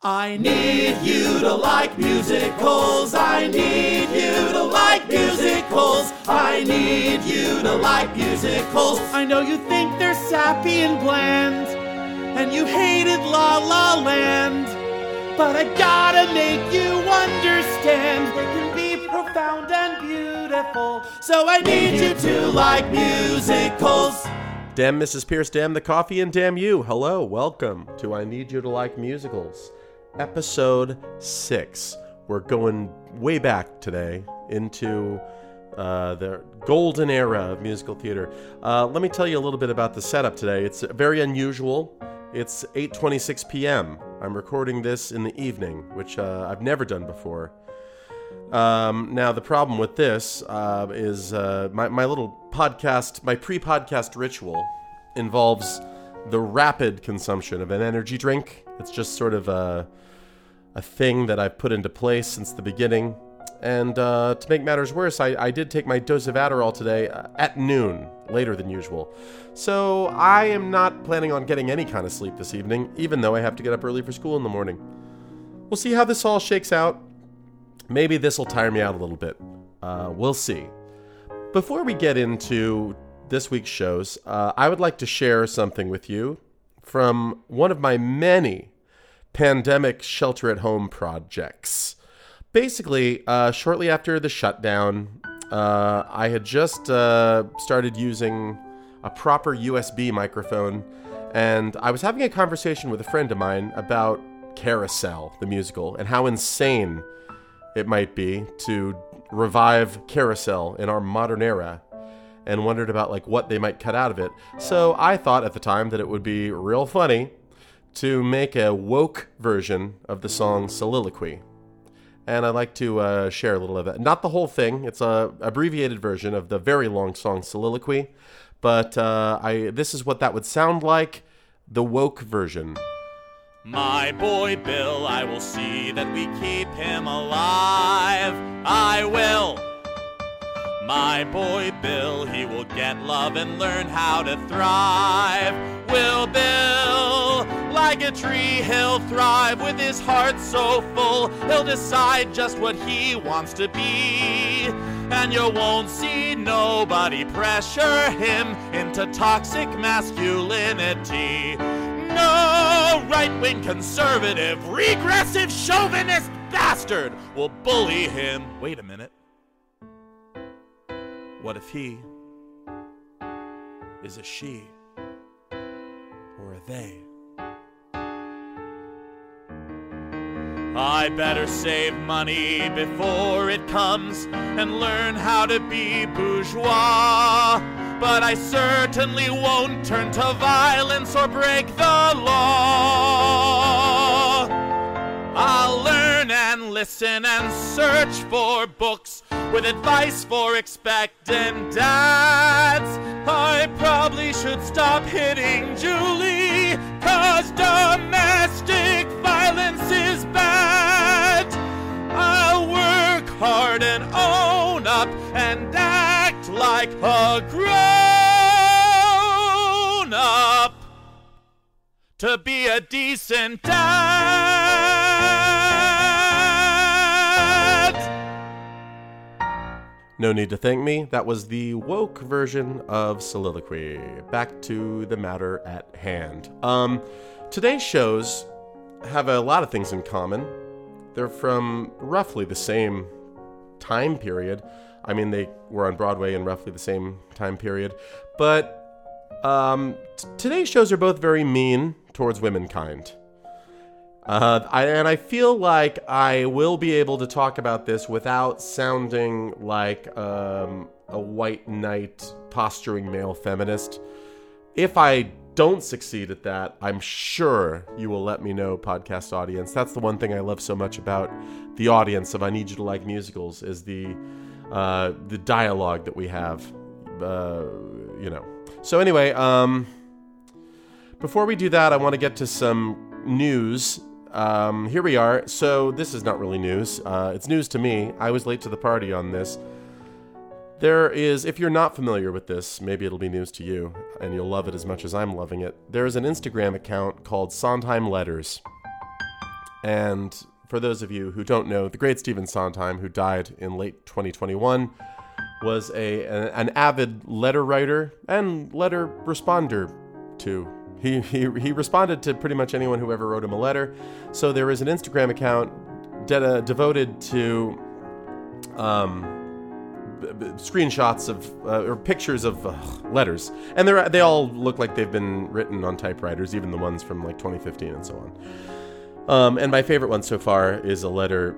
I need you to like musicals. I need you to like musicals. I need you to like musicals. I know you think they're sappy and bland, and you hated La La Land, but I gotta make you understand they can be profound and beautiful. So I need you to like musicals. Damn Mrs. Pierce, damn the coffee, and damn you. Hello, welcome to I Need You to Like Musicals. Episode 6. We're going way back today into the golden era of musical theater. Let me tell you a little bit about the setup today. It's very unusual. It's 8:26 p.m. I'm recording this in the evening, which I've never done before. Now, the problem with this is my little podcast, my pre-podcast ritual involves the rapid consumption of an energy drink. It's just sort of a thing that I've put into place since the beginning. And to make matters worse, I did take my dose of Adderall today at noon, later than usual. So I am not planning on getting any kind of sleep this evening, even though I have to get up early for school in the morning. We'll see how this all shakes out. Maybe this will tire me out a little bit. We'll see. Before we get into this week's shows, I would like to share something with you from one of my many pandemic shelter-at-home projects. Basically, shortly after the shutdown, I had just started using a proper USB microphone, and I was having a conversation with a friend of mine about Carousel, the musical, and how insane it might be to revive Carousel in our modern era, and wondered about like what they might cut out of it. So I thought at the time that it would be real funny to make a woke version of the song Soliloquy. And I'd like to share a little of it. Not the whole thing. It's a abbreviated version of the very long song Soliloquy. But this is what that would sound like, the woke version. My boy Bill, I will see that we keep him alive. I will. My boy Bill, he will get love and learn how to thrive. Will Bill, like a tree, he'll thrive with his heart so full. He'll decide just what he wants to be. And you won't see nobody pressure him into toxic masculinity. No right-wing conservative, regressive, chauvinist bastard will bully him. Wait a minute. What if he is a she or a they? I better save money before it comes and learn how to be bourgeois. But I certainly won't turn to violence or break the law. I'll learn and listen and search for books with advice for expectant dads. I probably should stop hitting Julie, 'cause domestic violence is bad. I'll work hard and own up and act like a grown-up to be a decent dad. No need to thank me. That was the woke version of Soliloquy. Back to the matter at hand. Today's shows have a lot of things in common. They're from roughly the same time period. I mean, they were on Broadway in roughly the same time period. But today's shows are both very mean towards womankind. I feel like I will be able to talk about this without sounding like a white knight posturing male feminist. If I don't succeed at that, I'm sure you will let me know, podcast audience. That's the one thing I love so much about the audience of I Need You to Like Musicals is the dialogue that we have, you know. So anyway, before we do that, I want to get to some news. Here we are. So this is not really news. It's news to me. I was late to the party on this. There is, if you're not familiar with this, maybe it'll be news to you, and you'll love it as much as I'm loving it. There is an Instagram account called Sondheim Letters. And for those of you who don't know, the great Stephen Sondheim, who died in late 2021, was an avid letter writer and letter responder to. He responded to pretty much anyone who ever wrote him a letter. So there is an Instagram account devoted to screenshots of or pictures of letters, and they all look like they've been written on typewriters, even the ones from like 2015 and so on. And my favorite one so far is a letter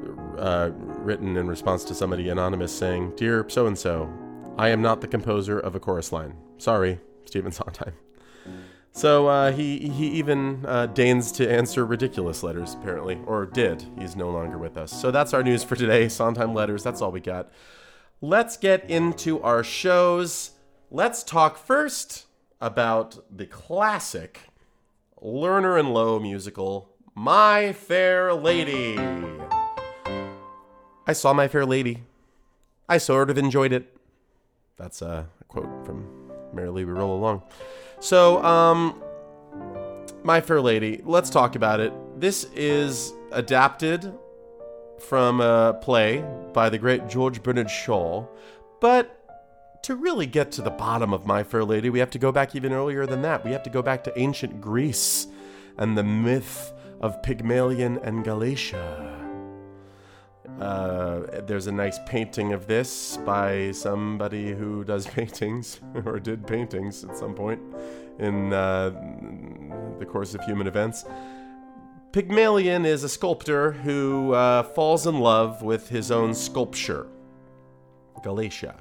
written in response to somebody anonymous saying, "Dear so-and-so, I am not the composer of A Chorus Line. Sorry, Stephen Sondheim." So he even deigns to answer ridiculous letters, apparently, or did. He's no longer with us. So that's our news for today, Sondheim Letters. That's all we got. Let's get into our shows. Let's talk first about the classic Lerner and Lowe musical, My Fair Lady. I saw My Fair Lady. I sort of enjoyed it. That's a quote from Merrily We Roll Along. So, My Fair Lady, let's talk about it. This is adapted from a play by the great George Bernard Shaw. But to really get to the bottom of My Fair Lady, we have to go back even earlier than that. We have to go back to ancient Greece and the myth of Pygmalion and Galatea. There's a nice painting of this by somebody who does paintings, or did paintings at some point in the course of human events. Pygmalion is a sculptor who falls in love with his own sculpture, Galatea.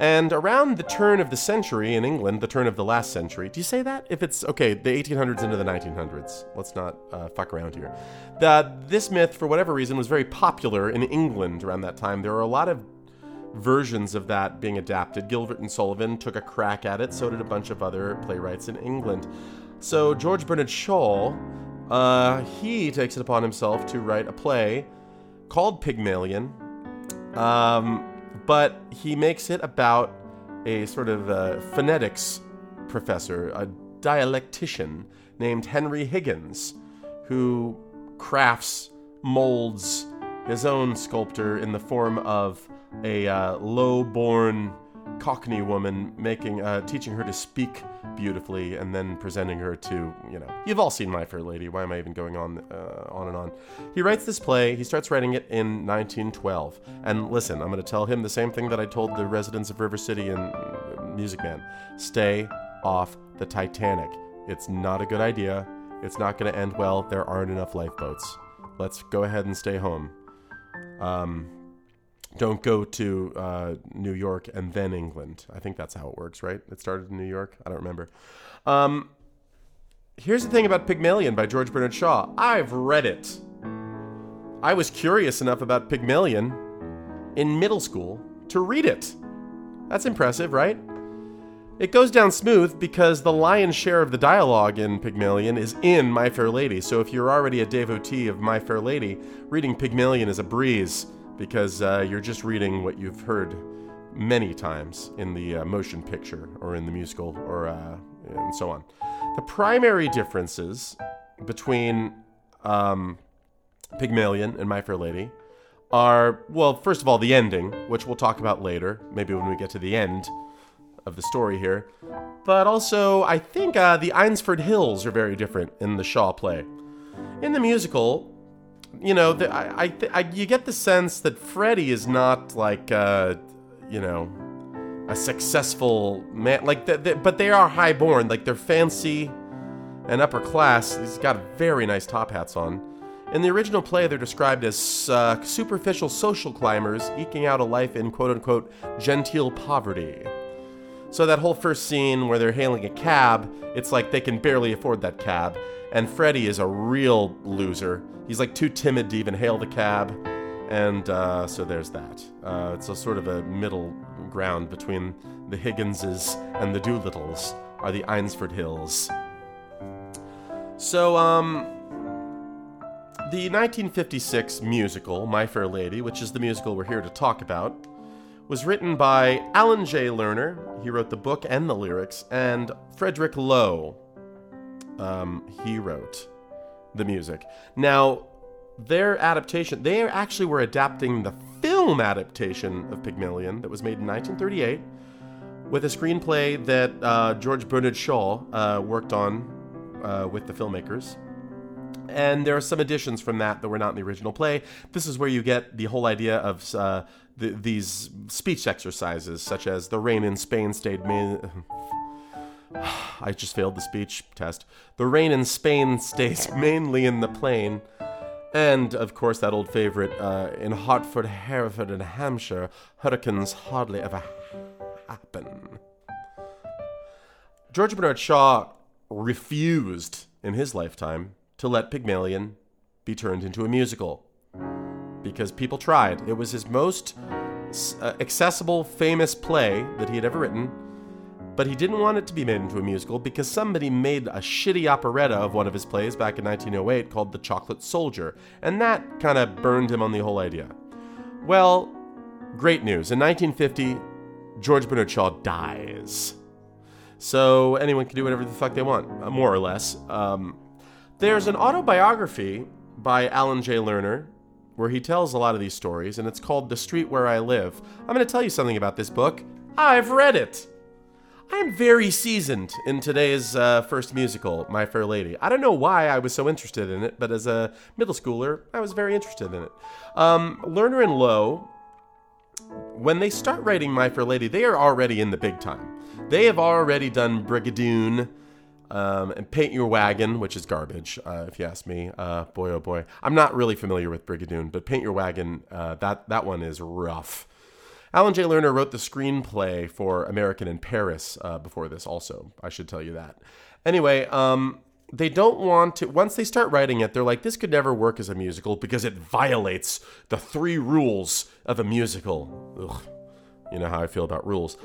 And around the turn of the century in England, the turn of the last century, do you say that? If it's, okay, the 1800s into the 1900s. Let's not fuck around here. This myth, for whatever reason, was very popular in England around that time. There are a lot of versions of that being adapted. Gilbert and Sullivan took a crack at it. So did a bunch of other playwrights in England. So George Bernard Shaw, he takes it upon himself to write a play called Pygmalion. But he makes it about a sort of phonetics professor, a dialectician named Henry Higgins, who crafts, molds his own sculpture in the form of a low-born Cockney woman, teaching her to speak beautifully, and then presenting her to, you've all seen My Fair Lady. Why am I even going on and on? He writes this play. He starts writing it in 1912. And listen, I'm going to tell him the same thing that I told the residents of River City in Music Man. Stay off the Titanic. It's not a good idea. It's not going to end well. There aren't enough lifeboats. Let's go ahead and stay home. Don't go to New York and then England. I think that's how it works, right? It started in New York. I don't remember. Here's the thing about Pygmalion by George Bernard Shaw. I've read it. I was curious enough about Pygmalion in middle school to read it. That's impressive, right? It goes down smooth because the lion's share of the dialogue in Pygmalion is in My Fair Lady. So if you're already a devotee of My Fair Lady, reading Pygmalion is a breeze, because you're just reading what you've heard many times in the motion picture or in the musical or and so on. The primary differences between Pygmalion and My Fair Lady are, well, first of all, the ending, which we'll talk about later, maybe when we get to the end of the story here. But also, I think the Eynsford-Hills are very different in the Shaw play. In the musical, you get the sense that Freddy is not like, a successful man. Like, but they are highborn. Like, they're fancy and upper class. He's got very nice top hats on. In the original play, they're described as superficial social climbers eking out a life in quote-unquote genteel poverty. So that whole first scene where they're hailing a cab, it's like they can barely afford that cab. And Freddy is a real loser. He's like too timid to even hail the cab. And so there's that. It's a sort of a middle ground between the Higginses and the Doolittles are the Eynsford-Hills. So the 1956 musical, My Fair Lady, which is the musical we're here to talk about, was written by Alan J. Lerner. He wrote the book and the lyrics. And Frederick Lowe, he wrote the music. Now, their adaptation, they actually were adapting the film adaptation of Pygmalion that was made in 1938 with a screenplay that George Bernard Shaw worked on with the filmmakers. And there are some additions from that that were not in the original play. This is where you get the whole idea of these speech exercises, such as the rain in Spain stayed... I just failed the speech test. The rain in Spain stays mainly in the plain. And, of course, that old favorite, in Hartford, Hereford, and Hampshire, hurricanes hardly ever happen. George Bernard Shaw refused in his lifetime to let Pygmalion be turned into a musical, because people tried. It was his most accessible, famous play that he had ever written, but he didn't want it to be made into a musical because somebody made a shitty operetta of one of his plays back in 1908 called The Chocolate Soldier, and that kind of burned him on the whole idea. Well, great news. In 1950, George Bernard Shaw dies. So anyone can do whatever the fuck they want, more or less. There's an autobiography by Alan J. Lerner where he tells a lot of these stories, and it's called The Street Where I Live. I'm going to tell you something about this book. I've read it. I'm very seasoned in today's first musical, My Fair Lady. I don't know why I was so interested in it, but as a middle schooler, I was very interested in it. Lerner and Lowe, when they start writing My Fair Lady, they are already in the big time. They have already done Brigadoon and Paint Your Wagon, which is garbage, if you ask me. Boy, oh boy. I'm not really familiar with Brigadoon, but Paint Your Wagon, that one is rough. Alan J. Lerner wrote the screenplay for American in Paris before this also. I should tell you that. Anyway, they don't want to... Once they start writing it, they're like, this could never work as a musical because it violates the three rules of a musical. Ugh. You know how I feel about rules.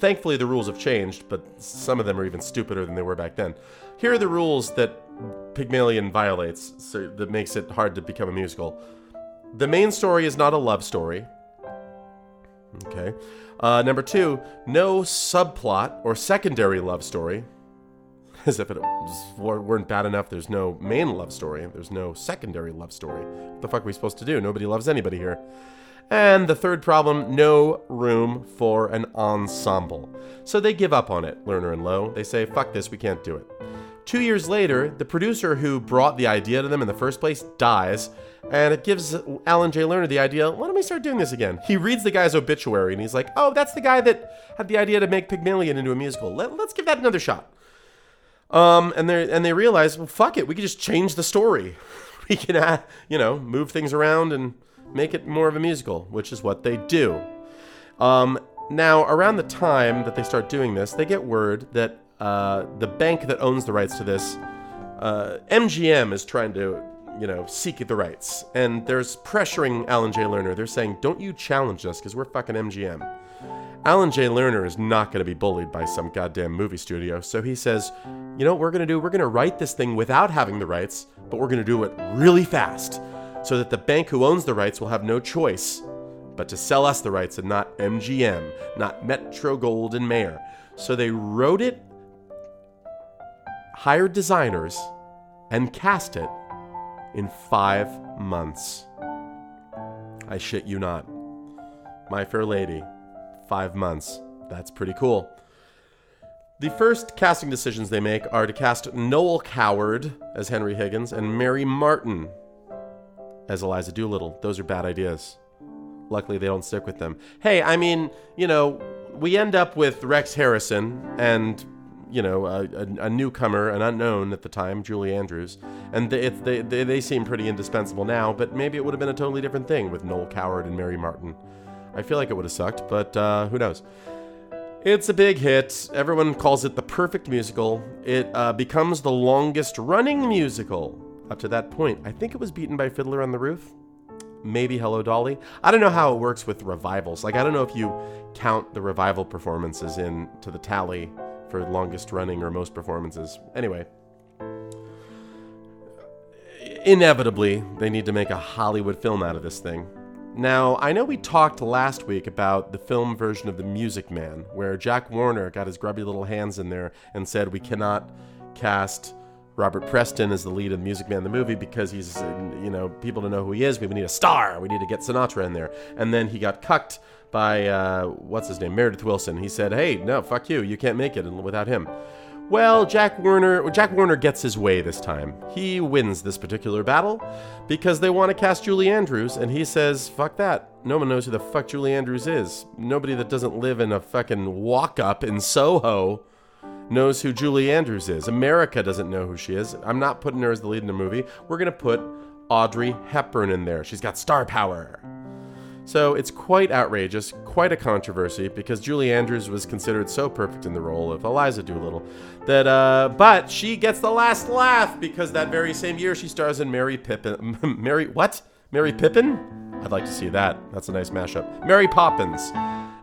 Thankfully, the rules have changed, but some of them are even stupider than they were back then. Here are the rules that Pygmalion violates, so that makes it hard to become a musical. The main story is not a love story. Okay. Number two, no subplot or secondary love story. As if it weren't bad enough, there's no main love story. There's no secondary love story. What the fuck are we supposed to do? Nobody loves anybody here. And the third problem, no room for an ensemble. So they give up on it, Lerner and Lowe. They say, fuck this, we can't do it. 2 years later, the producer who brought the idea to them in the first place dies, and it gives Alan J. Lerner the idea, why don't we start doing this again? He reads the guy's obituary, and he's like, oh, that's the guy that had the idea to make Pygmalion into a musical. Let's give that another shot. And they realize, well, fuck it, we can just change the story. We can, move things around and make it more of a musical, which is what they do. Now, around the time that they start doing this, they get word that the bank that owns the rights to this, MGM is trying to, seek the rights. And there's pressuring Alan J. Lerner. They're saying, don't you challenge us because we're fucking MGM. Alan J. Lerner is not going to be bullied by some goddamn movie studio. So he says, you know what we're going to do? We're going to write this thing without having the rights, but we're going to do it really fast so that the bank who owns the rights will have no choice but to sell us the rights and not MGM, not Metro-Goldwyn-Mayer. So they wrote it, hired designers, and cast it in 5 months. I shit you not. My Fair Lady, 5 months. That's pretty cool. The first casting decisions they make are to cast Noel Coward as Henry Higgins and Mary Martin as Eliza Doolittle. Those are bad ideas. Luckily, they don't stick with them. Hey, we end up with Rex Harrison and... a newcomer, an unknown at the time, Julie Andrews. And they seem pretty indispensable now, but maybe it would have been a totally different thing with Noel Coward and Mary Martin. I feel like it would have sucked, but who knows? It's a big hit. Everyone calls it the perfect musical. It becomes the longest-running musical up to that point. I think it was beaten by Fiddler on the Roof. Maybe Hello, Dolly. I don't know how it works with revivals. I don't know if you count the revival performances in to the tally for longest running or most performances. Anyway, inevitably, they need to make a Hollywood film out of this thing. Now, I know we talked last week about the film version of The Music Man, where Jack Warner got his grubby little hands in there and said, we cannot cast Robert Preston is the lead in Music Man the movie because he's, you know, people to know who he is. We need a star. We need to get Sinatra in there. And then he got cucked by, what's his name, Meredith Wilson. He said, hey, no, fuck you. You can't make it without him. Well, Jack Warner gets his way this time. He wins this particular battle because they want to cast Julie Andrews, and he says, fuck that. No one knows who the fuck Julie Andrews is. Nobody that doesn't live in a fucking walk-up in Soho knows who Julie Andrews is. America doesn't know who she is. I'm not putting her as the lead in the movie. We're going to put Audrey Hepburn in there. She's got star power. So it's quite outrageous, quite a controversy, because Julie Andrews was considered so perfect in the role of Eliza Doolittle that, but she gets the last laugh because that very same year she stars in Mary Pippin? I'd like to see that. That's a nice mashup. Mary Poppins.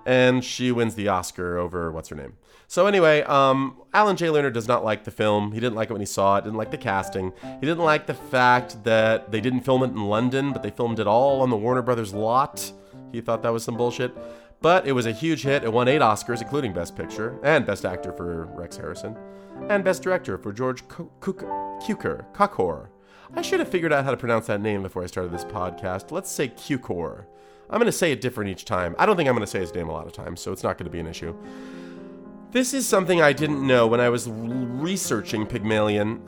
And she wins the Oscar over what's her name. So anyway, Alan J. Lerner does not like the film. He didn't like it when he saw it. Didn't like the casting. He didn't like the fact that they didn't film it in London, but they filmed it all on the Warner Brothers lot. He thought that was some bullshit. But it was a huge hit. It won 8 Oscars, including Best Picture and Best Actor for Rex Harrison and Best Director for George Cukor. I should have figured out how to pronounce that name before I started this podcast. Let's say Cukor. I'm going to say it different each time. I don't think I'm going to say his name a lot of times, so it's not going to be an issue. This is something I didn't know when I was researching Pygmalion.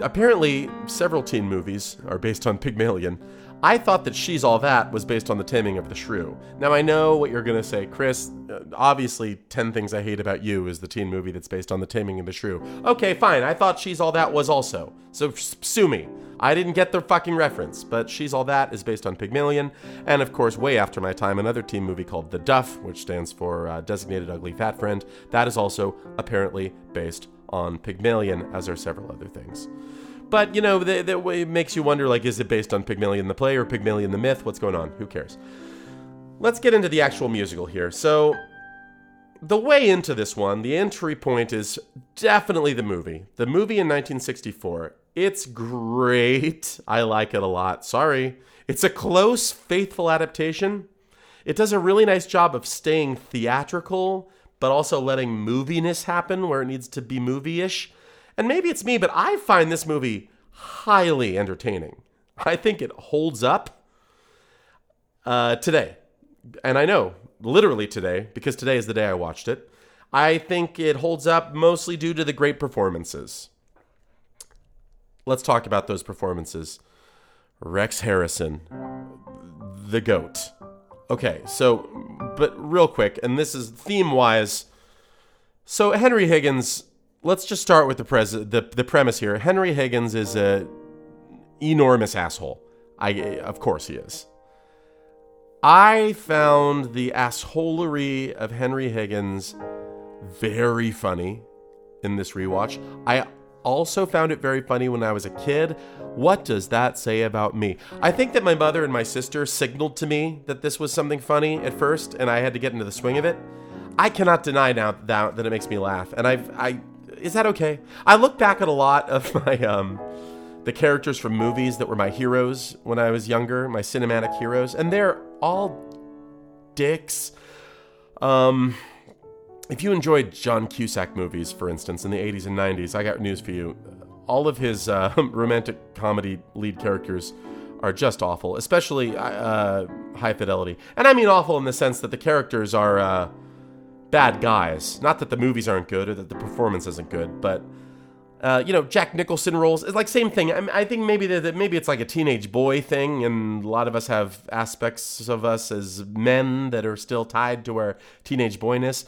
Apparently, several teen movies are based on Pygmalion. I thought that She's All That was based on The Taming of the Shrew. Now, I know what you're going to say. Chris, obviously, 10 Things I Hate About You is the teen movie that's based on The Taming of the Shrew. Okay, fine. I thought She's All That was also. So, sue me. I didn't get the fucking reference, but She's All That is based on Pygmalion. And, of course, way after my time, another teen movie called The Duff, which stands for Designated Ugly Fat Friend. That is also apparently based on Pygmalion, as are several other things. But, you know, it makes you wonder, like, is it based on Pygmalion the play or Pygmalion the myth? What's going on? Who cares? Let's get into the actual musical here. So, the way into this one, the entry point is definitely the movie. The movie in 1964. It's great. I like it a lot. Sorry. It's a close, faithful adaptation. It does a really nice job of staying theatrical, but also letting moviness happen where it needs to be movie-ish. And maybe it's me, but I find this movie highly entertaining. I think it holds up today. And I know, literally today, because today is the day I watched it. I think it holds up mostly due to the great performances. Let's talk about those performances. Rex Harrison, the GOAT. Okay, so, but real quick, and this is theme-wise. So Henry Higgins... Let's just start with the premise here. Henry Higgins is an enormous asshole. Of course he is. I found the assholery of Henry Higgins very funny in this rewatch. I also found it very funny when I was a kid. What does that say about me? I think that my mother and my sister signaled to me that this was something funny at first, and I had to get into the swing of it. I cannot deny now that it makes me laugh, and is that okay? I look back at a lot of my the characters from movies that were my heroes when I was younger, my cinematic heroes, and they're all dicks. If you enjoyed John Cusack movies, for instance, in the 80s and 90s, I got news for you. All of his romantic comedy lead characters are just awful, especially High Fidelity. And I mean awful in the sense that the characters are... bad guys. Not that the movies aren't good or that the performance isn't good, but Jack Nicholson roles. It's like same thing. I think maybe it's like a teenage boy thing, and a lot of us have aspects of us as men that are still tied to our teenage boyness.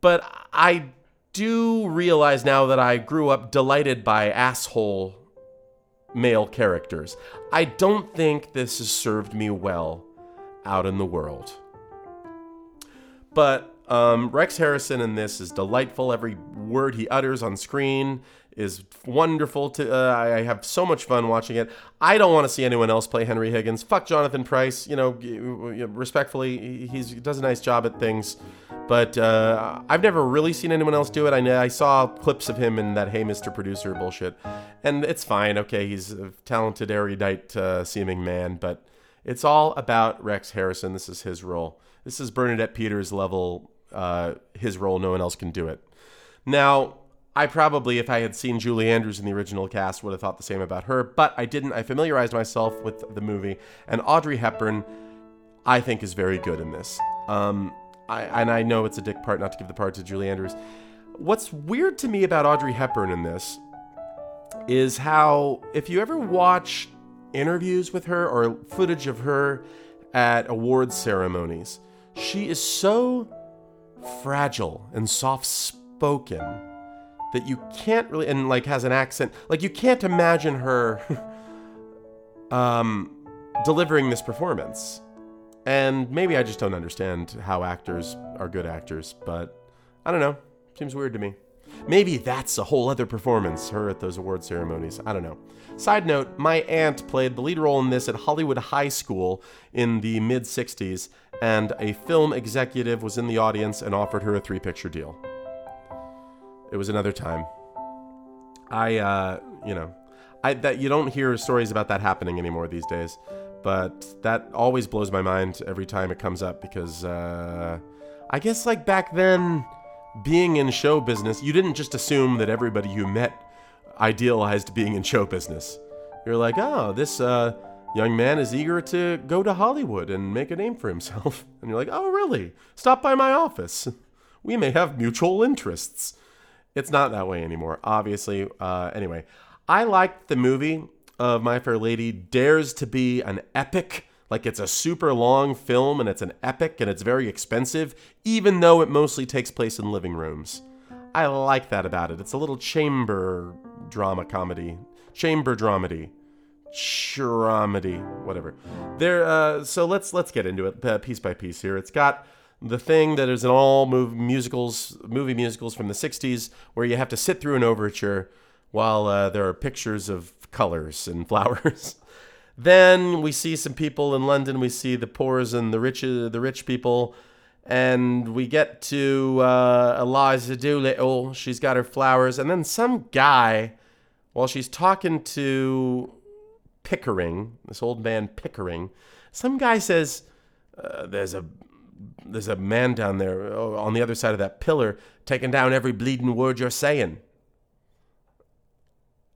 But I do realize now that I grew up delighted by asshole male characters. I don't think this has served me well out in the world. But Rex Harrison in this is delightful. Every word he utters on screen is wonderful. I have so much fun watching it. I don't want to see anyone else play Henry Higgins. Fuck Jonathan Pryce. You know, respectfully, he does a nice job at things. But I've never really seen anyone else do it. I saw clips of him in that Hey, Mr. Producer bullshit. And it's fine. Okay, he's a talented, erudite-seeming man. But it's all about Rex Harrison. This is his role. This is Bernadette Peters level... his role, no one else can do it. Now, I probably, if I had seen Julie Andrews in the original cast, would have thought the same about her, but I didn't. I familiarized myself with the movie, and Audrey Hepburn, I think, is very good in this. I know it's a dick part not to give the part to Julie Andrews. What's weird to me about Audrey Hepburn in this is how, if you ever watch interviews with her or footage of her at awards ceremonies, she is so fragile and soft-spoken that you can't really, and like has an accent, like you can't imagine her delivering this performance. And maybe I just don't understand how actors are good actors, but I don't know. Seems weird to me. Maybe that's a whole other performance, her at those award ceremonies. I don't know. Side note, my aunt played the lead role in this at Hollywood High School in the mid-60s, and a film executive was in the audience and offered her a 3-picture deal. It was another time. You don't hear stories about that happening anymore these days. But that always blows my mind every time it comes up because I guess like back then, being in show business, you didn't just assume that everybody you met idealized being in show business. You're like, oh, this young man is eager to go to Hollywood and make a name for himself. And you're like, oh, really? Stop by my office. We may have mutual interests. It's not that way anymore, obviously. Anyway, I liked the movie. Of My Fair Lady dares to be an epic, like it's a super long film and it's an epic and it's very expensive, even though it mostly takes place in living rooms. I like that about it. It's a little chamber dramedy, whatever. So let's get into it piece by piece here. It's got the thing that is in all movie musicals from the 60s, where you have to sit through an overture while there are pictures of colors and flowers. Then we see some people in London. We see the poors and the rich people. And we get to Eliza Doolittle. She's got her flowers. And then some guy, while she's talking to Pickering, this old man Pickering, some guy says, there's a man down there on the other side of that pillar taking down every bleeding word you're saying.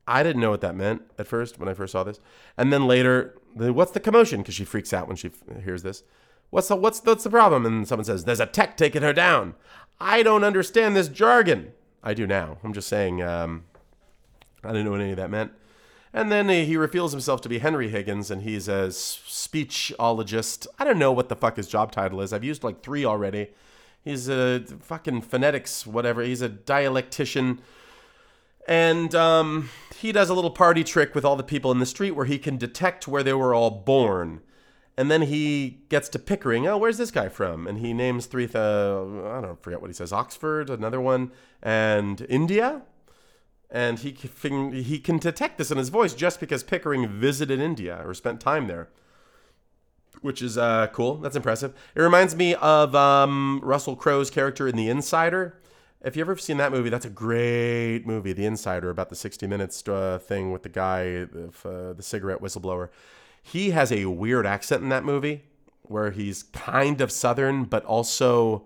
I didn't know what that meant at first when I first saw this. And then later, what's the commotion? Because she freaks out when she hears this. What's the problem? And someone says, there's a tech taking her down. I don't understand this jargon. I do now. I'm just saying, I didn't know what any of that meant. And then he reveals himself to be Henry Higgins, and he's a speechologist. I don't know what the fuck his job title is. I've used like 3 already. He's a fucking phonetics, whatever. He's a dialectician. And he does a little party trick with all the people in the street where he can detect where they were all born. And then he gets to Pickering. Oh, where's this guy from? And he names 3, I forget what he says, Oxford, another one, and India. And he can detect this in his voice just because Pickering visited India or spent time there, which is cool. That's impressive. It reminds me of Russell Crowe's character in The Insider. If you've ever seen that movie, that's a great movie, The Insider, about the 60 Minutes thing with the guy, the cigarette whistleblower. He has a weird accent in that movie where he's kind of Southern, but also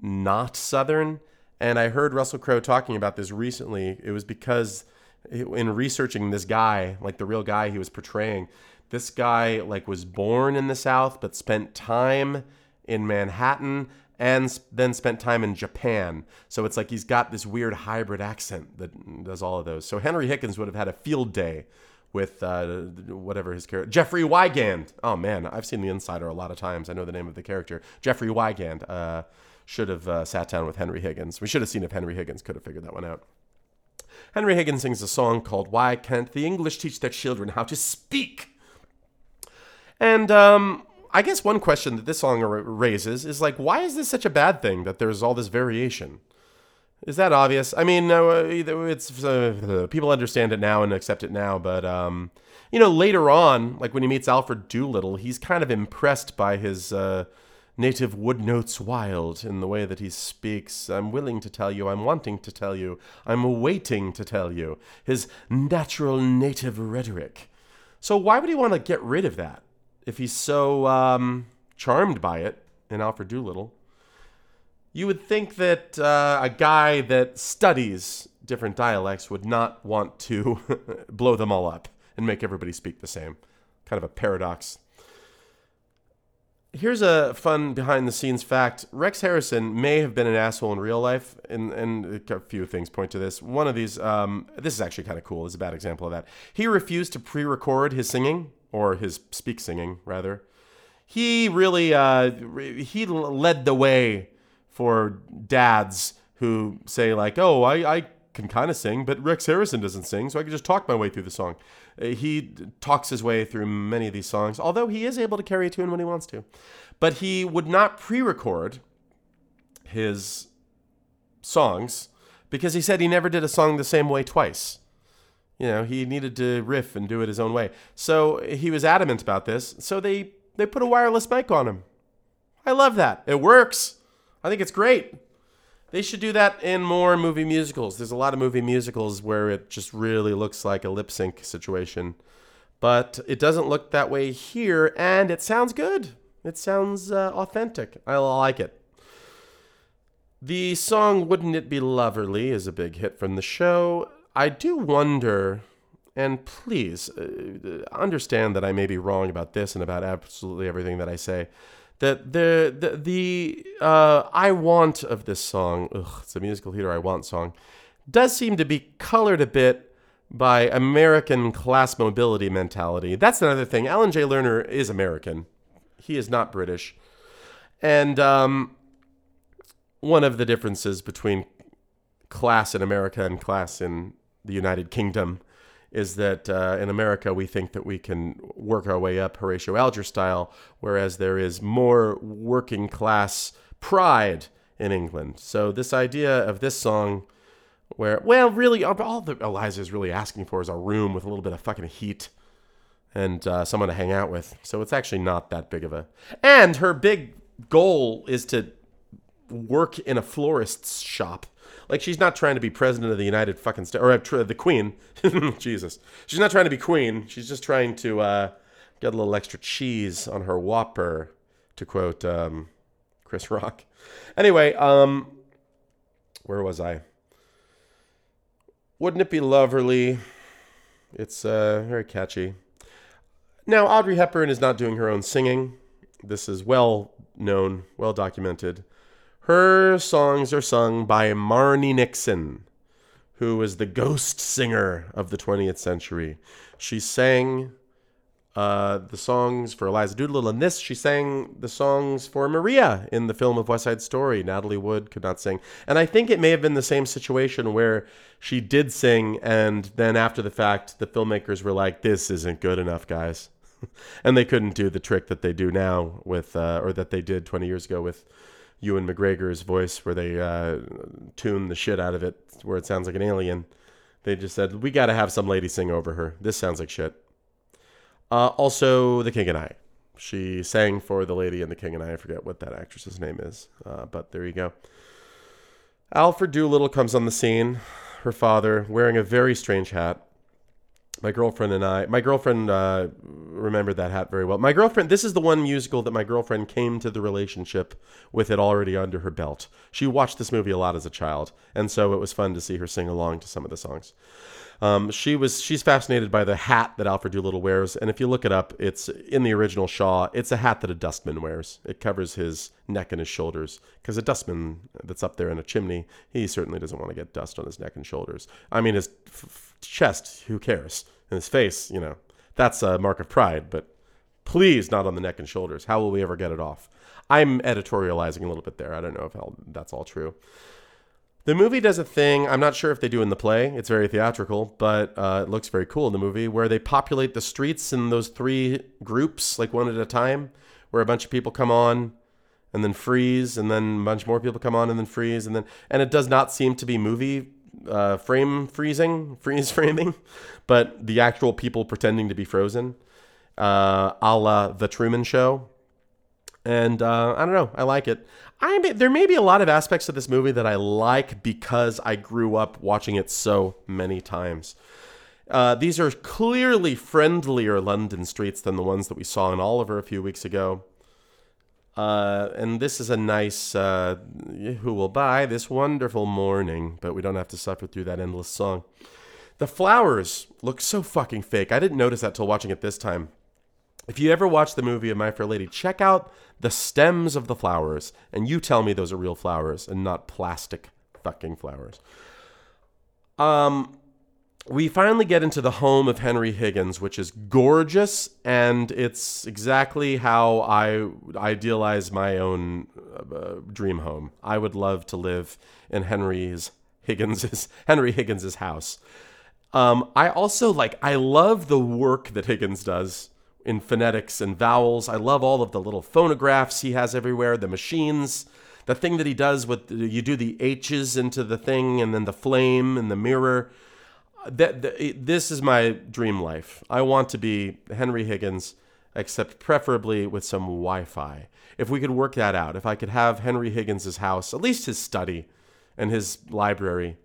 not Southern. And I heard Russell Crowe talking about this recently. It was because in researching this guy, like the real guy he was portraying, this guy like was born in the South, but spent time in Manhattan and then spent time in Japan. So it's like he's got this weird hybrid accent that does all of those. So Henry Higgins would have had a field day with whatever his character... Jeffrey Wigand! Oh, man, I've seen The Insider a lot of times. I know the name of the character. Jeffrey Wigand should have sat down with Henry Higgins. We should have seen if Henry Higgins could have figured that one out. Henry Higgins sings a song called Why Can't the English Teach Their Children How to Speak? And... I guess one question that this song raises is like, why is this such a bad thing that there's all this variation? Is that obvious? I mean, it's people understand it now and accept it now, but later on, like when he meets Alfred Doolittle, he's kind of impressed by his native wood notes wild in the way that he speaks. I'm willing to tell you, I'm wanting to tell you, I'm waiting to tell you. His natural native rhetoric. So why would he want to get rid of that? If he's so charmed by it in Alfred Doolittle, you would think that a guy that studies different dialects would not want to blow them all up and make everybody speak the same. Kind of a paradox. Here's a fun behind-the-scenes fact. Rex Harrison may have been an asshole in real life, and a few things point to this. One of these, this is actually kind of cool. It's a bad example of that. He refused to pre-record his singing, or his speak singing, rather. He really, he led the way for dads who say, like, oh, I can kind of sing, but Rex Harrison doesn't sing, so I can just talk my way through the song. He talks his way through many of these songs, although he is able to carry a tune when he wants to. But he would not pre-record his songs because he said he never did a song the same way twice. You know, he needed to riff and do it his own way. So he was adamant about this, so they put a wireless mic on him. I love that. It works. I think it's great. They should do that in more movie musicals. There's a lot of movie musicals where it just really looks like a lip sync situation. But it doesn't look that way here, and it sounds good. It sounds authentic. I like it. The song Wouldn't It Be Loverly is a big hit from the show. I do wonder, and please understand that I may be wrong about this and about absolutely everything that I say, that the I Want of this song, it's a musical theater I Want song, does seem to be colored a bit by American class mobility mentality. That's another thing. Alan J. Lerner is American. He is not British. And one of the differences between class in America and class in the United Kingdom is that in America, we think that we can work our way up Horatio Alger style, whereas there is more working class pride in England. So this idea of this song where, well, really, all that Eliza is really asking for is a room with a little bit of fucking heat and someone to hang out with. So it's actually not that big of a... And her big goal is to work in a florist's shop. Like, she's not trying to be president of the United fucking States, or the queen. Jesus. She's not trying to be queen. She's just trying to get a little extra cheese on her Whopper, to quote Chris Rock. Anyway, where was I? Wouldn't It Be Loverly? It's very catchy. Now, Audrey Hepburn is not doing her own singing. This is well known, well documented. Her songs are sung by Marnie Nixon, who was the ghost singer of the 20th century. She sang the songs for Eliza Doolittle. In this, she sang the songs for Maria in the film of West Side Story. Natalie Wood could not sing. And I think it may have been the same situation where she did sing, and then after the fact, the filmmakers were like, this isn't good enough, guys. And they couldn't do the trick that they do now with, or that they did 20 years ago with Ewan McGregor's voice, where they tune the shit out of it, where it sounds like an alien. They just said, we got to have some lady sing over her. This sounds like shit. Also, The King and I. She sang for the lady in The King and I. I forget what that actress's name is, but there you go. Alfred Doolittle comes on the scene, her father, wearing a very strange hat. My girlfriend remembered that hat very well. My girlfriend, this is the one musical that my girlfriend came to the relationship with it already under her belt. She watched this movie a lot as a child, and so it was fun to see her sing along to some of the songs. She's fascinated by the hat that Alfred Doolittle wears, and if you look it up, it's in the original Shaw. It's a hat that a dustman wears. It covers his neck and his shoulders, because a dustman that's up there in a chimney, he certainly doesn't want to get dust on his neck and shoulders. I mean, his chest, who cares? And his face, you know, that's a mark of pride, but please not on the neck and shoulders. How will we ever get it off? I'm editorializing a little bit there. I don't know if that's all true. The movie does a thing, I'm not sure if they do in the play, it's very theatrical, but it looks very cool in the movie, where they populate the streets in those three groups, like one at a time, where a bunch of people come on, and then freeze, and then a bunch more people come on, and then freeze, and it does not seem to be movie freeze framing, but the actual people pretending to be frozen, a la The Truman Show. And I don't know. I like it. There may be a lot of aspects of this movie that I like because I grew up watching it so many times. These are clearly friendlier London streets than the ones that we saw in Oliver a few weeks ago. And this is a nice Who Will Buy This Wonderful Morning, but we don't have to suffer through that endless song. The flowers look so fucking fake. I didn't notice that till watching it this time. If you ever watch the movie of My Fair Lady, check out the stems of the flowers, and you tell me those are real flowers and not plastic fucking flowers. We finally get into the home of Henry Higgins, which is gorgeous, and it's exactly how I idealize my own dream home. I would love to live in Henry Higgins's house. I also I love the work that Higgins does in phonetics and vowels. I love all of the little phonographs he has everywhere, the machines, the thing that he does with, you do the H's into the thing, and then the flame and the mirror. This is my dream life. I want to be Henry Higgins, except preferably with some Wi-Fi. If we could work that out, if I could have Henry Higgins's house, at least his study and his library.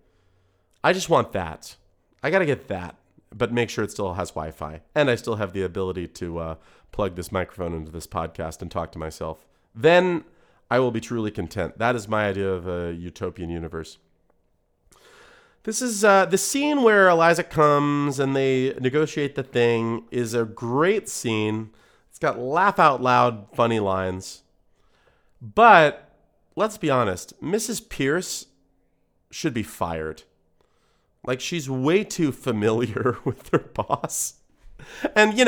I just want that. I got to get that, but make sure it still has Wi-Fi. And I still have the ability to plug this microphone into this podcast and talk to myself. Then I will be truly content. That is my idea of a utopian universe. This is the scene where Eliza comes and they negotiate the thing is a great scene. It's got laugh out loud, funny lines. But let's be honest, Mrs. Pierce should be fired. She's way too familiar with her boss. And,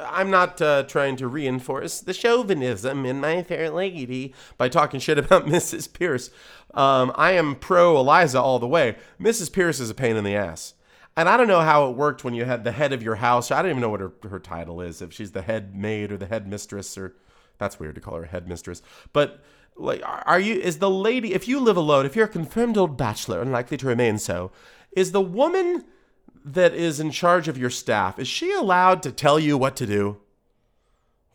I'm not trying to reinforce the chauvinism in My Fair Lady by talking shit about Mrs. Pierce. I am pro-Eliza all the way. Mrs. Pierce is a pain in the ass. And I don't know how it worked when you had the head of your house. I don't even know what her title is, if she's the head maid or the head mistress, or that's weird to call her head mistress. But... is the lady, if you live alone, if you're a confirmed old bachelor and likely to remain so, is the woman that is in charge of your staff, is she allowed to tell you what to do?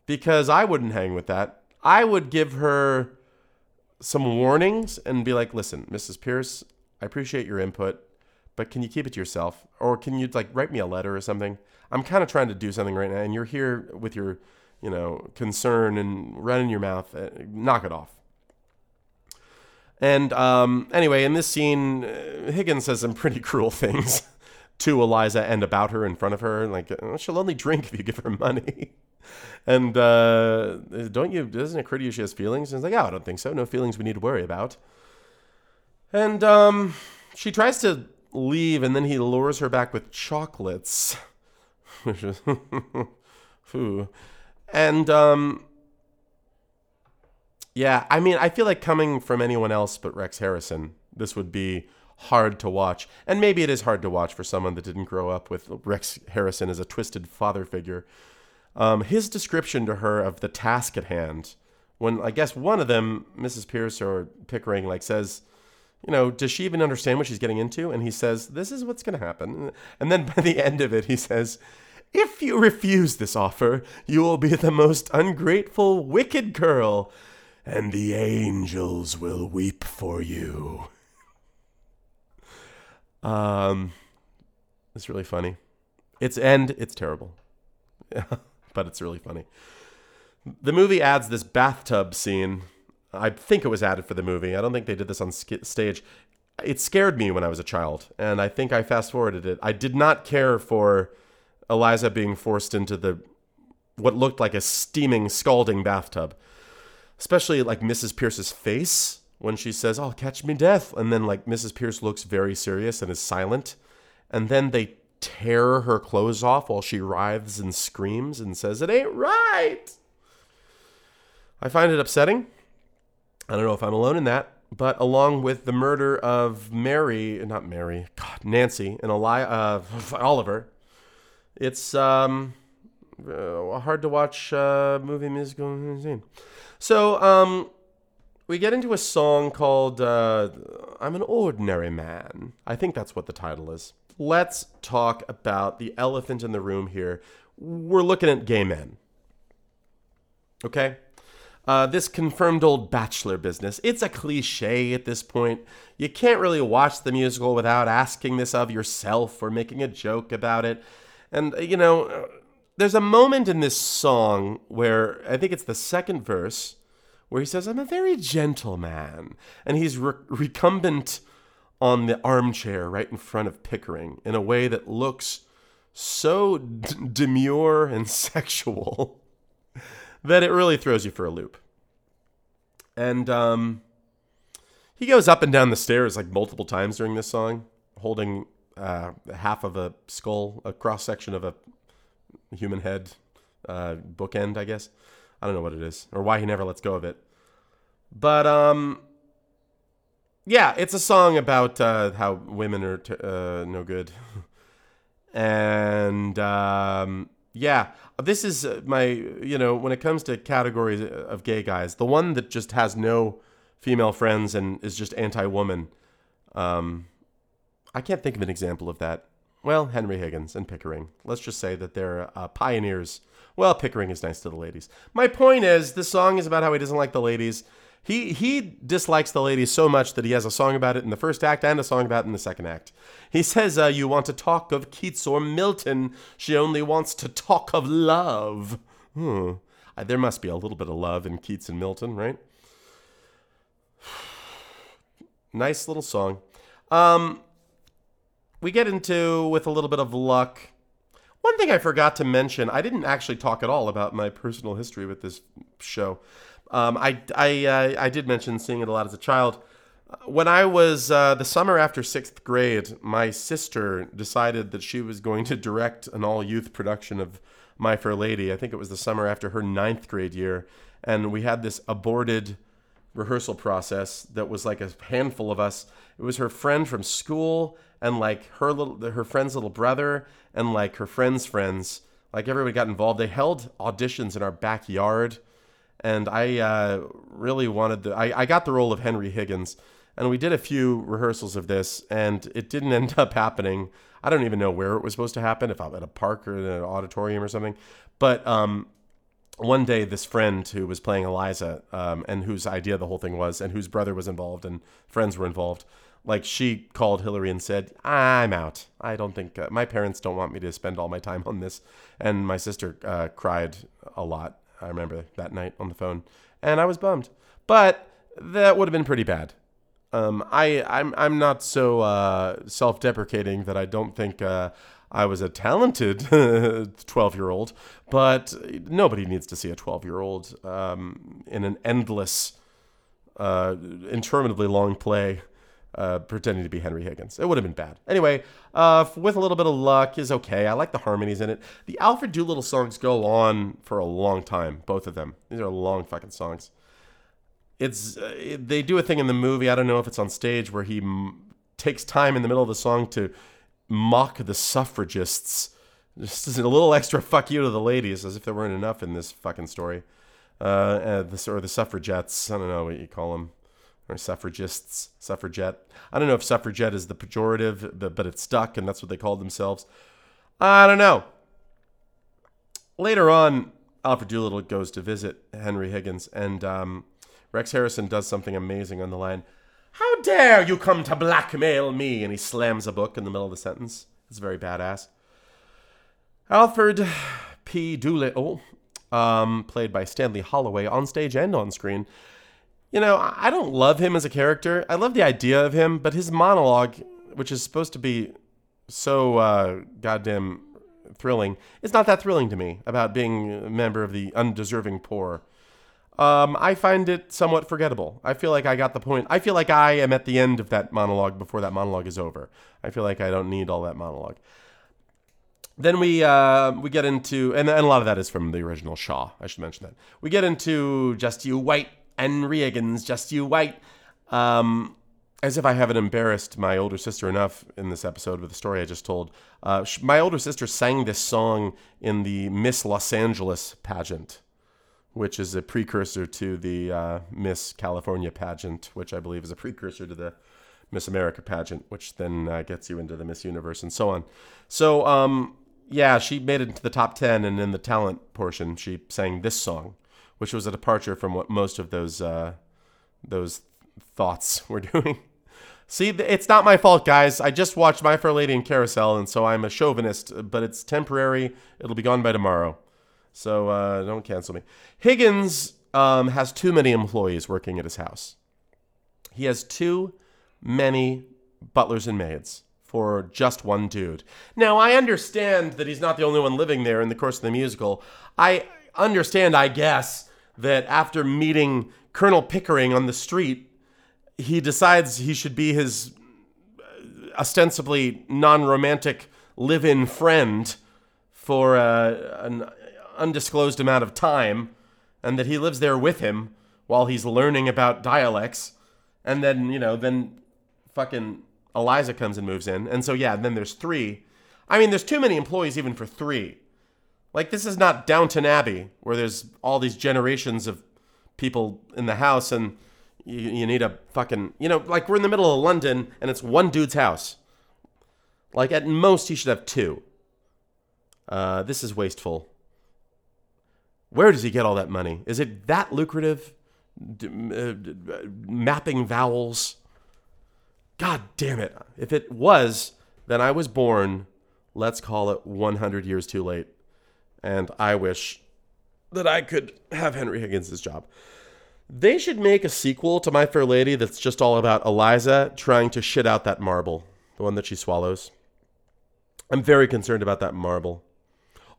Because I wouldn't hang with that. I would give her some warnings and be like, listen, Mrs. Pierce, I appreciate your input, but can you keep it to yourself? Or can you write me a letter or something? I'm kind of trying to do something right now, and you're here with your, concern and running your mouth. Knock it off. And anyway, in this scene, Higgins says some pretty cruel things to Eliza and about her in front of her. She'll only drink if you give her money. And doesn't it occur to you she has feelings? And he's I don't think so. No feelings we need to worry about. And she tries to leave, and then he lures her back with chocolates. Which is, and... yeah, I feel like coming from anyone else but Rex Harrison, this would be hard to watch. And maybe it is hard to watch for someone that didn't grow up with Rex Harrison as a twisted father figure. His description to her of the task at hand, when I guess one of them, Mrs. Pierce or Pickering, says, does she even understand what she's getting into? And he says, this is what's going to happen. And then by the end of it, he says... if you refuse this offer, you will be the most ungrateful, wicked girl, and the angels will weep for you. It's really funny. It's terrible. But it's really funny. The movie adds this bathtub scene. I think it was added for the movie. I don't think they did this on stage. It scared me when I was a child, and I think I fast-forwarded it. I did not care for... Eliza being forced into what looked like a steaming, scalding bathtub. Especially Mrs. Pierce's face when she says, oh, catch me death. And then Mrs. Pierce looks very serious and is silent. And then they tear her clothes off while she writhes and screams and says, it ain't right. I find it upsetting. I don't know if I'm alone in that. But along with the murder of Nancy and Oliver... it's a hard-to-watch movie, musical, scene. So we get into a song called I'm an Ordinary Man. I think that's what the title is. Let's talk about the elephant in the room here. We're looking at gay men. Okay? This confirmed old bachelor business. It's a cliche at this point. You can't really watch the musical without asking this of yourself or making a joke about it. And, there's a moment in this song where, I think it's the second verse, where he says, I'm a very gentle man. And he's recumbent on the armchair right in front of Pickering in a way that looks so demure and sexual that it really throws you for a loop. And he goes up and down the stairs like multiple times during this song, holding half of a skull, a cross-section of a human head, bookend, I guess. I don't know what it is or why he never lets go of it. But yeah, it's a song about how women are no good. And yeah, this is my, you know, when it comes to categories of gay guys, the one that just has no female friends and is just anti-woman. I can't think of an example of that. Well, Henry Higgins and Pickering. Let's just say that they're pioneers. Well, Pickering is nice to the ladies. My point is, this song is about how he doesn't like the ladies. He dislikes the ladies so much that he has a song about it in the first act and a song about it in the second act. He says, you want to talk of Keats or Milton. She only wants to talk of love. There must be a little bit of love in Keats and Milton, right? Nice little song. We get into, with a little bit of luck, one thing I forgot to mention. I didn't actually talk at all about my personal history with this show. I did mention seeing it a lot as a child. When I was the summer after 6th grade, my sister decided that she was going to direct an all-youth production of My Fair Lady. I think it was the summer after her 9th grade year. And we had this aborted rehearsal process that was like a handful of us. It was her friend from school and like her friend's little brother and like her friend's friends. Like everybody got involved. They held auditions in our backyard, and I really wanted I got the role of Henry Higgins, and we did a few rehearsals of this, and it didn't end up happening. I don't even know where it was supposed to happen, if I'm at a park or in an auditorium or something. But one day, this friend who was playing Eliza, and whose idea the whole thing was, and whose brother was involved, and friends were involved, like, she called Hillary and said, I'm out. I don't think, my parents don't want me to spend all my time on this. And my sister cried a lot, I remember, that night on the phone. And I was bummed. But that would have been pretty bad. I'm not so self-deprecating that I don't think... I was a talented 12-year-old, but nobody needs to see a 12-year-old in an endless, interminably long play pretending to be Henry Higgins. It would have been bad. Anyway, with a little bit of luck is okay. I like the harmonies in it. The Alfred Doolittle songs go on for a long time, both of them. These are long fucking songs. They do a thing in the movie, I don't know if it's on stage, where he takes time in the middle of the song to mock the suffragists. Just as a little extra fuck you to the ladies, as if there weren't enough in this fucking story. Or the suffragettes. I don't know what you call them. Or suffragists. Suffragette. I don't know if suffragette is the pejorative, but it stuck, and that's what they called themselves. I don't know. Later on, Alfred Doolittle goes to visit Henry Higgins, and Rex Harrison does something amazing on the line. How dare you come to blackmail me? And he slams a book in the middle of the sentence. It's very badass. Alfred P. Doolittle, played by Stanley Holloway on stage and on screen. You know, I don't love him as a character. I love the idea of him, but his monologue, which is supposed to be so goddamn thrilling, is not that thrilling to me about being a member of the undeserving poor. I find it somewhat forgettable. I feel like I got the point. I feel like I am at the end of that monologue before that monologue is over. I feel like I don't need all that monologue. Then we get into, and a lot of that is from the original Shaw. I should mention that. We get into Just You Wait, Henry Higgins, Just You Wait. As if I haven't embarrassed my older sister enough in this episode with the story I just told. My older sister sang this song in the Miss Los Angeles pageant, which is a precursor to the Miss California pageant, which I believe is a precursor to the Miss America pageant, which then gets you into the Miss Universe and so on. So, yeah, she made it into the top 10, and in the talent portion, she sang this song, which was a departure from what most of those thoughts were doing. See, it's not my fault, guys. I just watched My Fair Lady and Carousel, and so I'm a chauvinist, but it's temporary. It'll be gone by tomorrow. So don't cancel me. Higgins has too many employees working at his house. He has too many butlers and maids for just one dude. Now, I understand that he's not the only one living there in the course of the musical. I understand, I guess, that after meeting Colonel Pickering on the street, he decides he should be his ostensibly non-romantic live-in friend for an undisclosed amount of time, and that he lives there with him while he's learning about dialects. And then, you know, then fucking Eliza comes and moves in. And so, yeah, and then there's three. I mean, there's too many employees even for three. Like, this is not Downton Abbey, where there's all these generations of people in the house, and you need a fucking, you know, like, we're in the middle of London, and it's one dude's house. Like, at most, he should have two. This is wasteful. Where does he get all that money? Is it that lucrative? Mapping vowels? God damn it. If it was, then I was born, let's call it 100 years too late. And I wish that I could have Henry Higgins' job. They should make a sequel to My Fair Lady that's just all about Eliza trying to shit out that marble, the one that she swallows. I'm very concerned about that marble.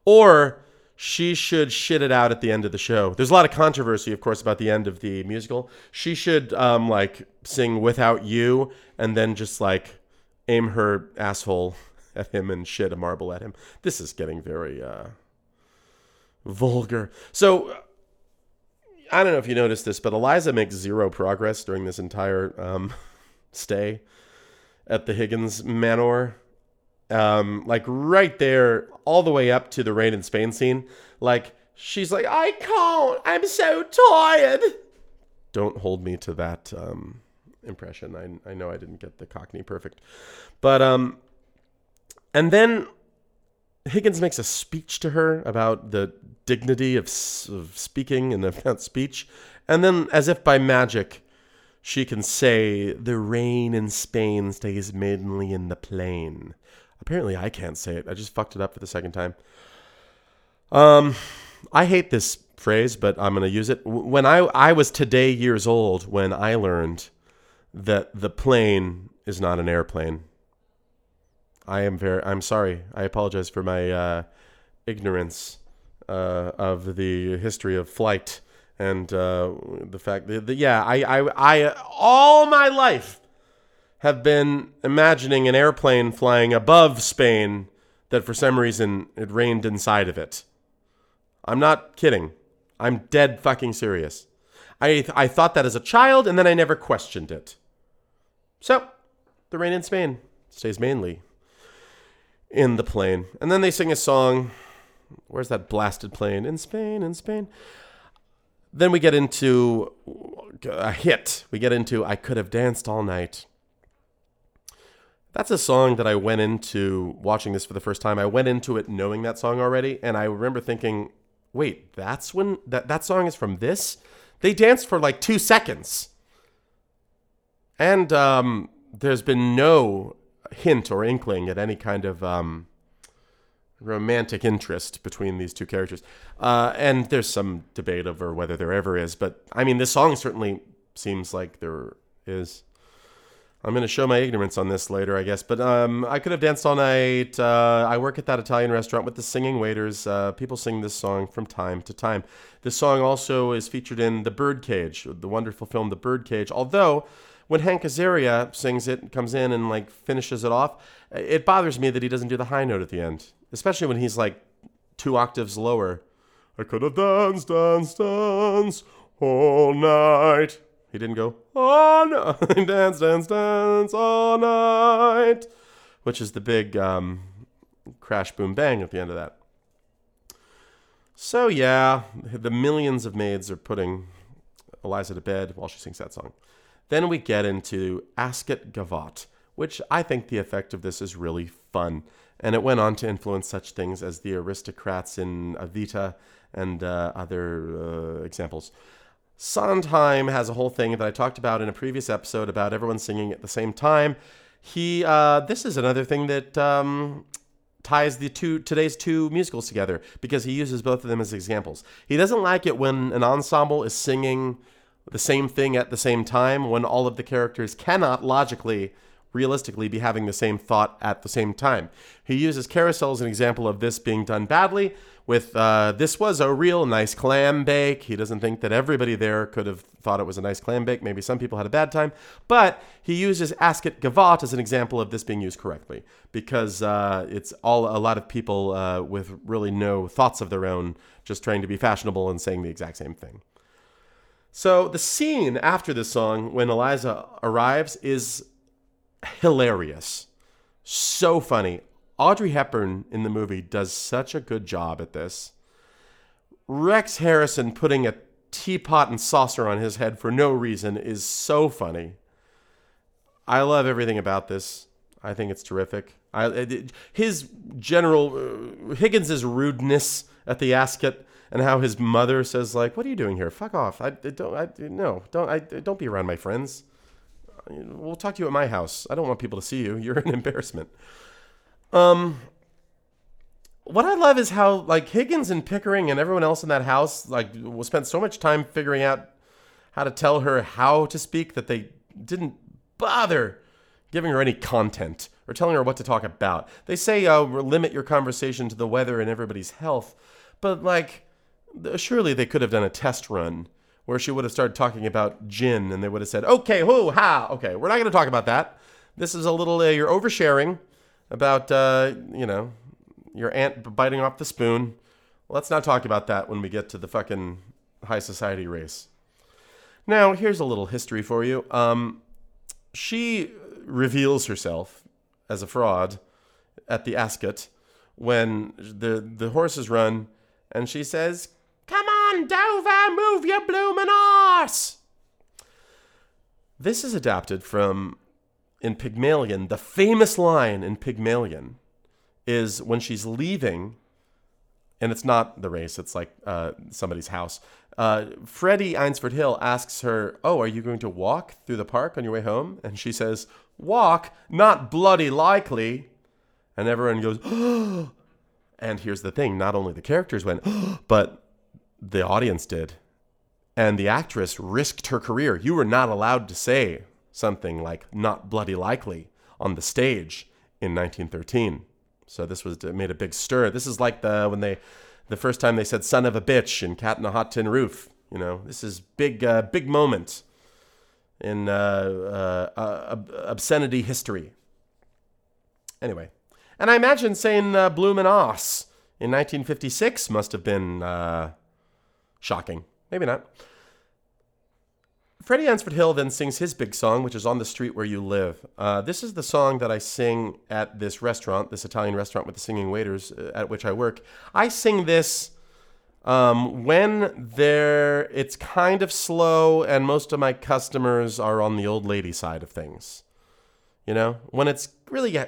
Or she should shit it out at the end of the show. There's a lot of controversy, of course, about the end of the musical. She should, like, sing Without You and then just, like, aim her asshole at him and shit a marble at him. This is getting very vulgar. So, I don't know if you noticed this, but Eliza makes zero progress during this entire stay at the Higgins Manor. Like, right there, all the way up to the Rain in Spain scene. Like, she's like, I can't. I'm so tired. Don't hold me to that impression. I know I didn't get the Cockney perfect. But, and then Higgins makes a speech to her about the dignity of speaking and about speech. And then, as if by magic, she can say, the rain in Spain stays maidenly in the plain. Apparently I can't say it. I just fucked it up for the second time. I hate this phrase, but I'm going to use it. When I was today years old when I learned that the plane is not an airplane. I'm sorry. I apologize for my ignorance of the history of flight and the fact that I all my life have been imagining an airplane flying above Spain that for some reason it rained inside of it. I'm not kidding. I'm dead fucking serious. I thought that as a child, and then I never questioned it. So, the rain in Spain stays mainly in the plane. And then they sing a song. Where's that blasted plane? In Spain, in Spain. Then we get into a hit. We get into I Could Have Danced All Night. That's a song that I went into watching this for the first time. I went into it knowing that song already. And I remember thinking, wait, that's when that song is from this? They danced for like 2 seconds. And there's been no hint or inkling at any kind of romantic interest between these two characters. And there's some debate over whether there ever is. But I mean, this song certainly seems like there is. I'm going to show my ignorance on this later, I guess. But I Could Have Danced All Night. I work at that Italian restaurant with the singing waiters. People sing this song from time to time. This song also is featured in The Birdcage, the wonderful film The Birdcage. Although, when Hank Azaria sings it, comes in and like finishes it off, it bothers me that he doesn't do the high note at the end. Especially when he's like 2 octaves lower. I could have danced, danced, danced all night. He didn't go, oh, no, dance, dance, dance all night, which is the big crash, boom, bang at the end of that. So, yeah, the millions of maids are putting Eliza to bed while she sings that song. Then we get into Ascot Gavotte, which I think the effect of this is really fun. And it went on to influence such things as the aristocrats in Evita and other examples. Sondheim has a whole thing that I talked about in a previous episode about everyone singing at the same time. He, this is another thing that ties the today's two musicals together, because he uses both of them as examples. He doesn't like it when an ensemble is singing the same thing at the same time, when all of the characters cannot logically, realistically be having the same thought at the same time. He uses Carousel as an example of this being done badly with, this was a real nice clam bake. He doesn't think that everybody there could have thought it was a nice clam bake. Maybe some people had a bad time, but he uses Ask It Gavotte as an example of this being used correctly, because it's all a lot of people with really no thoughts of their own, just trying to be fashionable and saying the exact same thing. So the scene after this song, when Eliza arrives, is hilarious. So funny. Audrey Hepburn in the movie does such a good job at this. Rex Harrison putting a teapot and saucer on his head for no reason is so funny. I love everything about this. I think it's terrific. His general, Higgins's rudeness at the Ascot, and how his mother says, like, "What are you doing here? Fuck off. Don't be around my friends. We'll talk to you at my house. I don't want people to see you. You're an embarrassment." What I love is how, like, Higgins and Pickering and everyone else in that house, like, spent so much time figuring out how to tell her how to speak that they didn't bother giving her any content or telling her what to talk about. They say, limit your conversation to the weather and everybody's health. But, like, surely they could have done a test run where she would have started talking about gin, and they would have said, "Okay, who, ha, okay, we're not going to talk about that. This is a little, you're oversharing about, your aunt biting off the spoon. Let's not talk about that when we get to the fucking high society race." Now, here's a little history for you. She reveals herself as a fraud at the Ascot when the horses run, and she says, "Come on, Dover, move your bloomin' arse!" This is adapted from, in Pygmalion, the famous line in Pygmalion is when she's leaving, and it's not the race, it's like somebody's house. Freddy Eynsford-Hill asks her, "Oh, are you going to walk through the park on your way home?" And she says, "Walk? Not bloody likely." And everyone goes, "Oh!" And here's the thing, not only the characters went, "Oh," but the audience did. And the actress risked her career. You were not allowed to say something like "not bloody likely" on the stage in 1913. So this was made a big stir. This is like the first time they said "son of a bitch" in "Cat in a Hot Tin Roof." You know, this is big moment in obscenity history. Anyway, and I imagine saying "bloomin' ass" in 1956 must have been shocking. Maybe not. Freddy Eynsford-Hill then sings his big song, which is "On the Street Where You Live." This is the song that I sing at this restaurant, this Italian restaurant with the singing waiters at which I work. I sing this when it's kind of slow and most of my customers are on the old lady side of things. You know, when it's really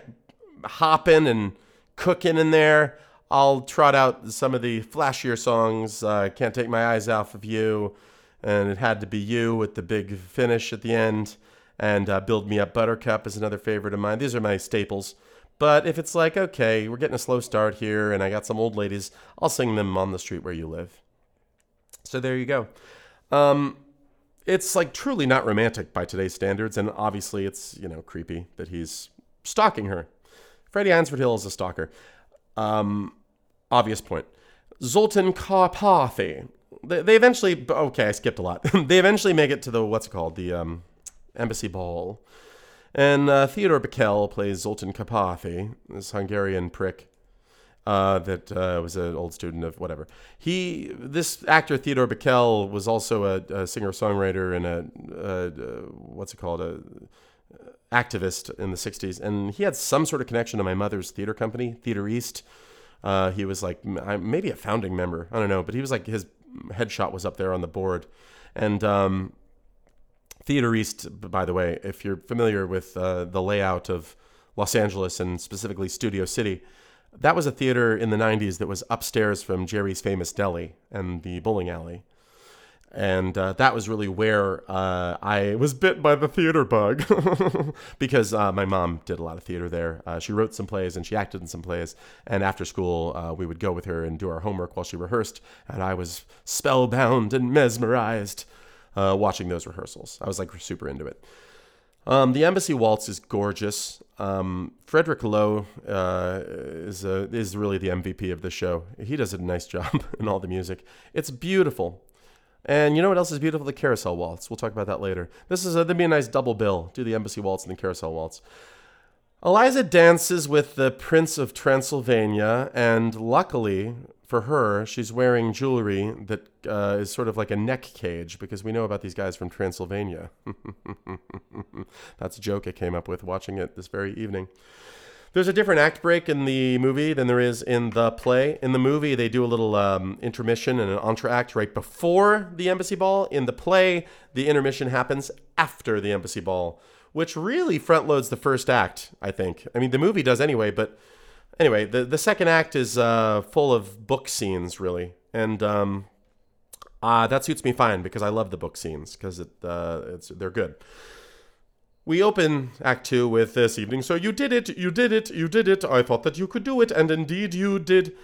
hopping and cooking in there, I'll trot out some of the flashier songs. "Can't Take My Eyes Off of You," and "It Had to Be You" with the big finish at the end, and "Build Me Up Buttercup" is another favorite of mine. These are my staples. But if it's like, okay, we're getting a slow start here and I got some old ladies, I'll sing them "On the Street Where You Live." So there you go. It's like truly not romantic by today's standards, and obviously it's, you know, creepy that he's stalking her. Freddy Eynsford-Hill is a stalker. Obvious point. Zoltan Karpathy. They eventually, okay, I skipped a lot. They eventually make it to the, what's it called? The embassy ball. And Theodore Bickel plays Zoltan Karpathy, this Hungarian prick that was an old student of whatever. This actor, Theodore Bickel, was also a singer-songwriter and activist in the 60s, and he had some sort of connection to my mother's theater company, Theater East. He was like maybe a founding member, I don't know, but he was like, his headshot was up there on the board. And Theater East, by the way, if you're familiar with the layout of Los Angeles and specifically Studio City, that was a theater in the 90s that was upstairs from Jerry's Famous Deli and the bowling alley. And that was really where I was bit by the theater bug because my mom did a lot of theater there. She wrote some plays and she acted in some plays. And after school, we would go with her and do our homework while she rehearsed. And I was spellbound and mesmerized watching those rehearsals. I was like super into it. The Embassy Waltz is gorgeous. Frederick Lowe is really the MVP of the show. He does a nice job in all the music. It's beautiful. And you know what else is beautiful? The Carousel Waltz. We'll talk about that later. This is that'd be a nice double bill. Do the Embassy Waltz and the Carousel Waltz. Eliza dances with the Prince of Transylvania, and luckily for her, she's wearing jewelry that is sort of like a neck cage, because we know about these guys from Transylvania. That's a joke I came up with watching it this very evening. There's a different act break in the movie than there is in the play. In the movie, they do a little intermission and an entr'acte right before the embassy ball. In the play, the intermission happens after the embassy ball, which really front loads the first act, I think. I mean, the movie does anyway, but anyway, the second act is full of book scenes, really. And that suits me fine because I love the book scenes because they're good. We open Act 2 with this evening. So you did it, you did it, you did it. I thought that you could do it, and indeed you did.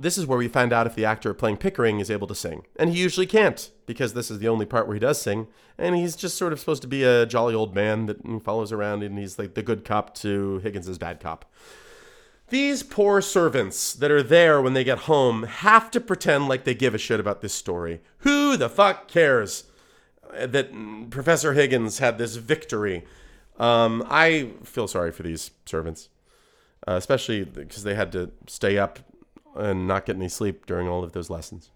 This is where we find out if the actor playing Pickering is able to sing. And he usually can't, because this is the only part where he does sing. And he's just sort of supposed to be a jolly old man that follows around, and he's like the good cop to Higgins's bad cop. These poor servants that are there when they get home have to pretend like they give a shit about this story. Who the fuck cares that Professor Higgins had this victory? I feel sorry for these servants, especially because they had to stay up and not get any sleep during all of those lessons.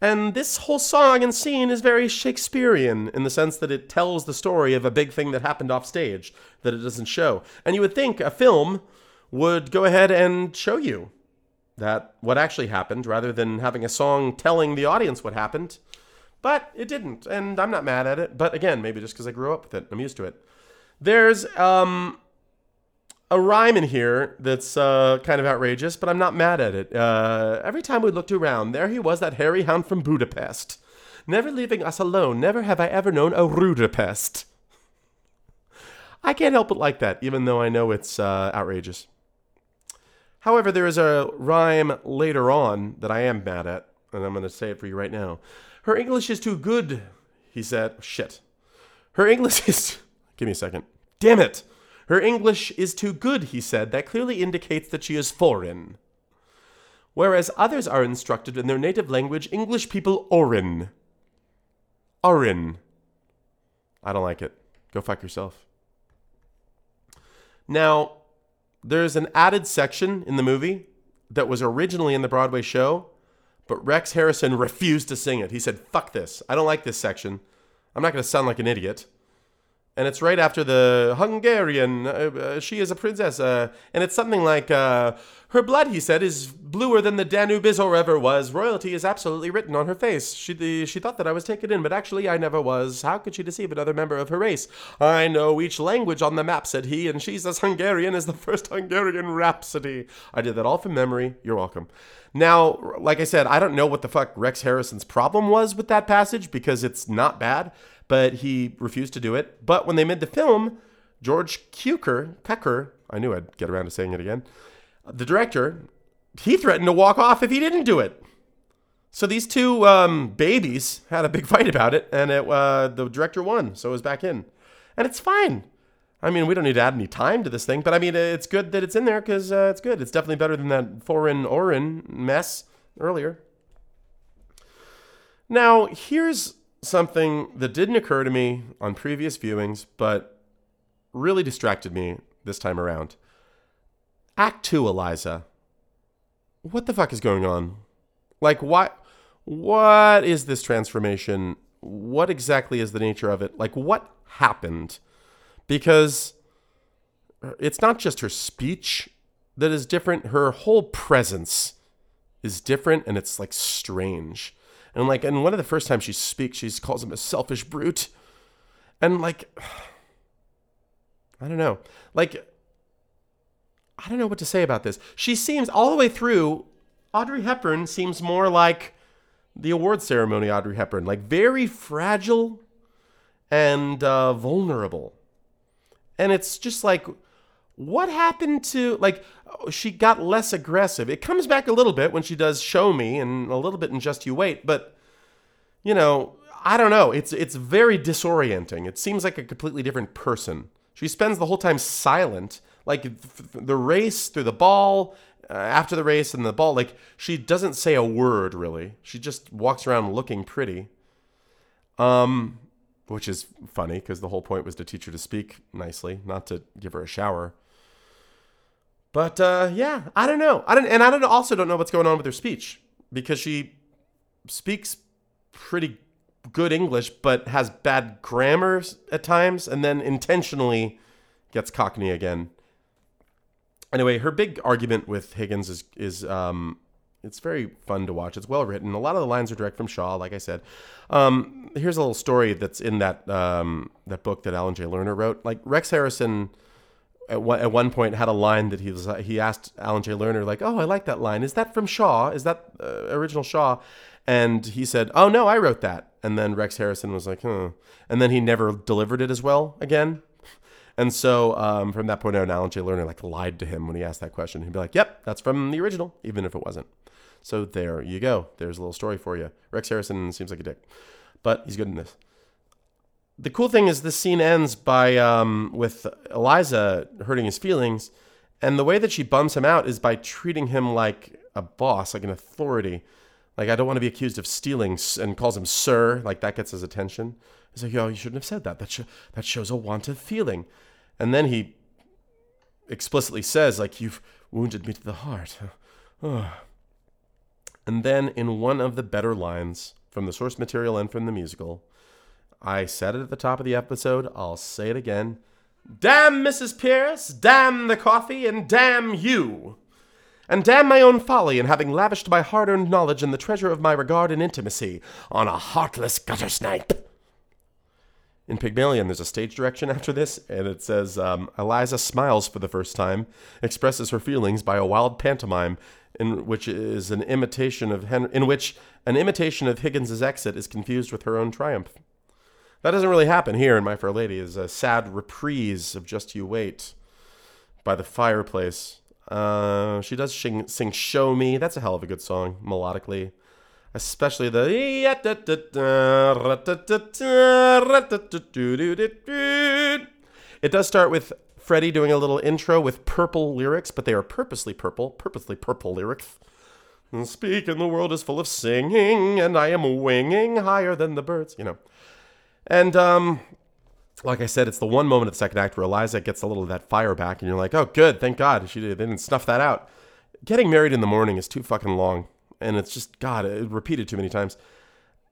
And this whole song and scene is very Shakespearean in the sense that it tells the story of a big thing that happened off stage that it doesn't show. And you would think a film would go ahead and show you that what actually happened rather than having a song telling the audience what happened. But it didn't, and I'm not mad at it. But again, maybe just because I grew up with it. I'm used to it. There's a rhyme in here that's kind of outrageous, but I'm not mad at it. Every time we looked around, there he was, that hairy hound from Budapest. Never leaving us alone, never have I ever known a ruder pest. I can't help but like that, even though I know it's outrageous. However, there is a rhyme later on that I am mad at, and I'm going to say it for you right now. Her English is too good, he said. Shit. Her English is... Give me a second. Damn it. Her English is too good, he said. That clearly indicates that she is foreign. Whereas others are instructed in their native language, English people orin. Orin. I don't like it. Go fuck yourself. Now, there's an added section in the movie that was originally in the Broadway show, but Rex Harrison refused to sing it. He said, fuck this. I don't like this section. I'm not going to sound like an idiot. And it's right after the Hungarian, she is a princess. And it's something like, her blood, he said, is bluer than the Danube is or ever was. Royalty is absolutely written on her face. She thought that I was taken in, but actually I never was. How could she deceive another member of her race? I know each language on the map, said he, and she's as Hungarian as the first Hungarian Rhapsody. I did that all from memory. You're welcome. Now, like I said, I don't know what the fuck Rex Harrison's problem was with that passage, because it's not bad, but he refused to do it. But when they made the film, George Cukor, I knew I'd get around to saying it again, the director, he threatened to walk off if he didn't do it. So these two babies had a big fight about it, and the director won, so it was back in. And it's fine. I mean, we don't need to add any time to this thing, but I mean, it's good that it's in there because it's good. It's definitely better than that foreign orin mess earlier. Now, here's something that didn't occur to me on previous viewings, but really distracted me this time around. Act 2, Eliza. What the fuck is going on? Like, what is this transformation? What exactly is the nature of it? Like, what happened? Because it's not just her speech that is different. Her whole presence is different, and it's, like, strange. And, like, and one of the first times she speaks, she calls him a selfish brute. And, like, I don't know. Like, I don't know what to say about this. She seems, all the way through, Audrey Hepburn seems more like the award ceremony, Audrey Hepburn, like very fragile and vulnerable. And it's just like, what happened to, like, she got less aggressive. It comes back a little bit when she does Show Me and a little bit in Just You Wait. But, you know, I don't know. It's very disorienting. It seems like a completely different person. She spends the whole time silent, like the race through the ball, after the race and the ball. Like, she doesn't say a word, really. She just walks around looking pretty. Which is funny because the whole point was to teach her to speak nicely, not to give her a shower. But yeah, I don't know. I also don't know what's going on with her speech, because she speaks pretty good English but has bad grammar at times, and then intentionally gets Cockney again. Anyway, her big argument with Higgins is it's very fun to watch. It's well written. A lot of the lines are direct from Shaw, like I said. Here's a little story that's in that that book that Alan J. Lerner wrote. Like, Rex Harrison at one point had a line that he asked Alan J. Lerner, like, "Oh, I like that line. Is that from Shaw? Is that original Shaw?" And he said, "Oh no, I wrote that." And then Rex Harrison was like, "Huh." And then he never delivered it as well again. And so from that point on, Alan J. Lerner like lied to him when he asked that question. He'd be like, "Yep, that's from the original," even if it wasn't. So there you go. There's a little story for you. Rex Harrison seems like a dick, but he's good in this. The cool thing is this scene ends by with Eliza hurting his feelings, and the way that she bums him out is by treating him like a boss, like an authority. Like, "I don't want to be accused of stealing," and calls him sir. Like, that gets his attention. He's like, "Yo, you shouldn't have said that. That shows a want of feeling." And then he explicitly says, like, "You've wounded me to the heart." Oh. And then in one of the better lines from the source material and from the musical, I said it at the top of the episode, I'll say it again. "Damn Mrs. Pierce, damn the coffee, and damn you. And damn my own folly in having lavished my hard-earned knowledge and the treasure of my regard and intimacy on a heartless guttersnipe." In Pygmalion, there's a stage direction after this, and it says, Eliza smiles for the first time, expresses her feelings by a wild pantomime, in which an imitation of Higgins's exit is confused with her own triumph. That doesn't really happen here in My Fair Lady. Is a sad reprise of Just You Wait by the fireplace. She does sing Show Me. That's a hell of a good song, melodically. Especially the... It does start with Freddy doing a little intro with purple lyrics, but they are purposely purple lyrics. "And speaking, the world is full of singing, and I am winging higher than the birds," you know. And like I said, it's the one moment of the second act where Eliza gets a little of that fire back, and you're like, "Oh, good, thank God they didn't snuff that out." Getting Married in the Morning is too fucking long. And it's just, God, it repeated too many times.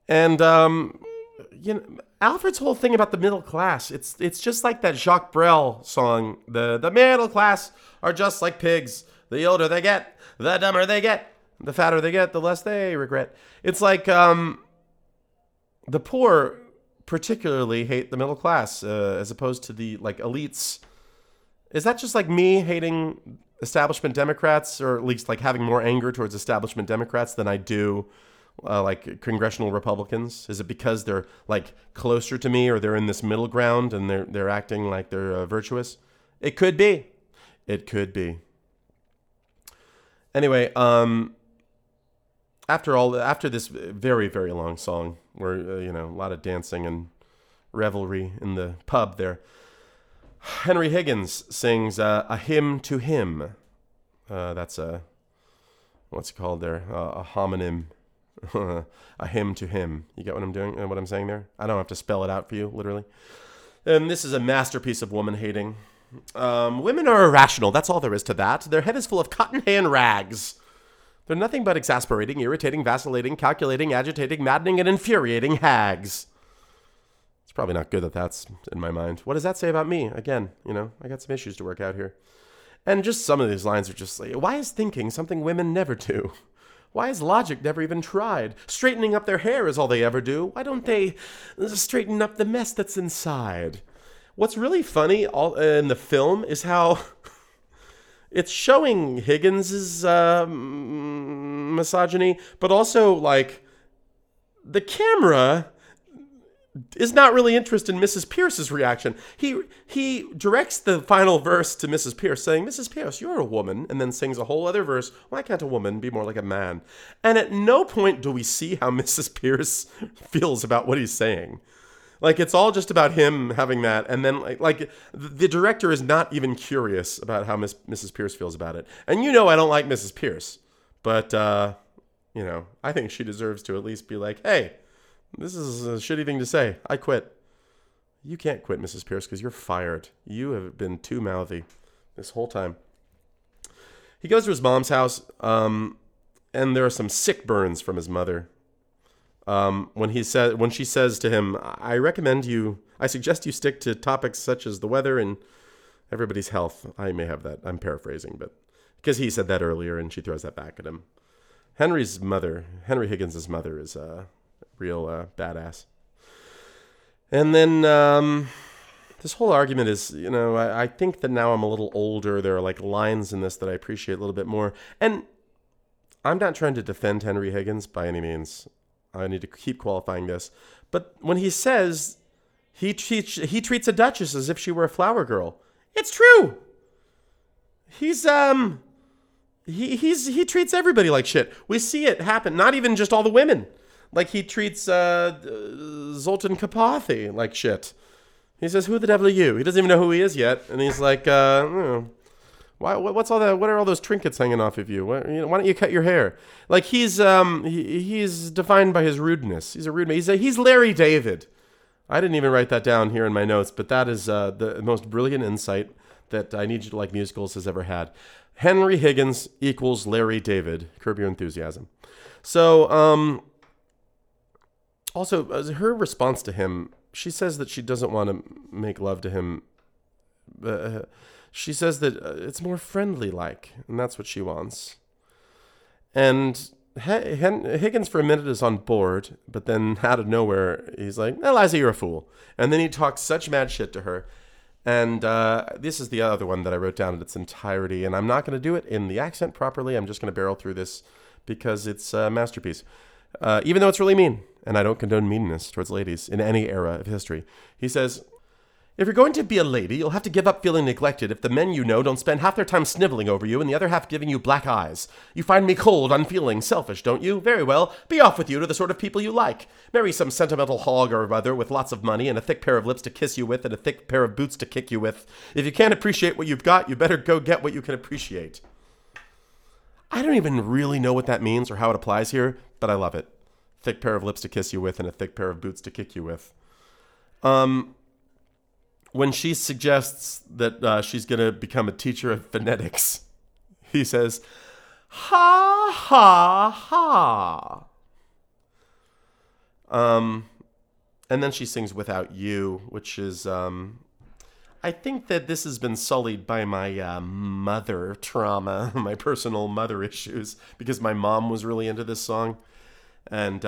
And, you know, Alfred's whole thing about the middle class, it's just like that Jacques Brel song, the middle class are just like pigs. The older they get, the dumber they get, the fatter they get, the less they regret. It's like, the poor particularly hate the middle class, as opposed to the, like, elites. Is that just like me hating establishment Democrats, or at least like having more anger towards establishment Democrats than I do like congressional Republicans? Is it because they're like closer to me, or they're in this middle ground and they're acting like they're virtuous? It could be. It could be. Anyway, after this very, very long song where, you know, a lot of dancing and revelry in the pub there, Henry Higgins sings a hymn to him. That's a, what's it called there? A homonym. A hymn to him. You get what I'm doing? What I'm saying there? I don't have to spell it out for you, literally. And this is a masterpiece of woman hating. Women are irrational. That's all there is to that. Their head is full of cotton hay and rags. They're nothing but exasperating, irritating, vacillating, calculating, agitating, maddening, and infuriating hags. It's probably not good that that's in my mind. What does that say about me? Again, you know, I got some issues to work out here. And just some of these lines are just like, why is thinking something women never do? Why is logic never even tried? Straightening up their hair is all they ever do. Why don't they straighten up the mess that's inside? What's really funny in the film is how it's showing Higgins's misogyny, but also like the camera is not really interested in Mrs. Pierce's reaction. He directs the final verse to Mrs. Pierce, saying, "Mrs. Pierce, you're a woman," and then sings a whole other verse, "Why can't a woman be more like a man?" And at no point do we see how Mrs. Pierce feels about what he's saying. Like, it's all just about him having that, and then, like the director is not even curious about how Mrs. Pierce feels about it. And you know I don't like Mrs. Pierce, but, you know, I think she deserves to at least be like, "Hey, this is a shitty thing to say. I quit." You can't quit, Mrs. Pierce, because you're fired. You have been too mouthy this whole time. He goes to his mom's house, and there are some sick burns from his mother. When she says to him, "I suggest you stick to topics such as the weather and everybody's health." I may have that. I'm paraphrasing, but because he said that earlier, and she throws that back at him. Henry Higgins' mother, is a real badass. And then this whole argument is, you know, I think that now I'm a little older. There are like lines in this that I appreciate a little bit more. And I'm not trying to defend Henry Higgins by any means. I need to keep qualifying this. But when he says he treats a duchess as if she were a flower girl, it's true. He's he treats everybody like shit. We see it happen. Not even just all the women. Like, he treats Zoltan Kopathi like shit. He says, "Who the devil are you?" He doesn't even know who he is yet, and he's like, "Why? What's all that? What are all those trinkets hanging off of you? Why don't you cut your hair?" Like, he's defined by his rudeness. He's a rude man. He's Larry David. I didn't even write that down here in my notes, but that is the most brilliant insight that I Need You to Like Musicals has ever had. Henry Higgins equals Larry David. Curb Your Enthusiasm. So, also, her response to him, she says that she doesn't want to make love to him. She says that it's more friendly-like, and that's what she wants. And Higgins, for a minute, is on board, but then out of nowhere, he's like, "Eliza, you're a fool." And then he talks such mad shit to her. And this is the other one that I wrote down in its entirety, and I'm not going to do it in the accent properly. I'm just going to barrel through this because it's a masterpiece. Even though it's really mean, and I don't condone meanness towards ladies in any era of history. He says, "If you're going to be a lady, you'll have to give up feeling neglected if the men you know don't spend half their time sniveling over you and the other half giving you black eyes. You find me cold, unfeeling, selfish, don't you? Very well, be off with you to the sort of people you like. Marry some sentimental hog or other with lots of money and a thick pair of lips to kiss you with and a thick pair of boots to kick you with. If you can't appreciate what you've got, you better go get what you can appreciate." I don't even really know what that means or how it applies here, but I love it. Thick pair of lips to kiss you with and a thick pair of boots to kick you with. When she suggests that she's going to become a teacher of phonetics, he says, "Ha, ha, ha." And then she sings "Without You," which is... I think that this has been sullied by my mother trauma, my personal mother issues, because my mom was really into this song. And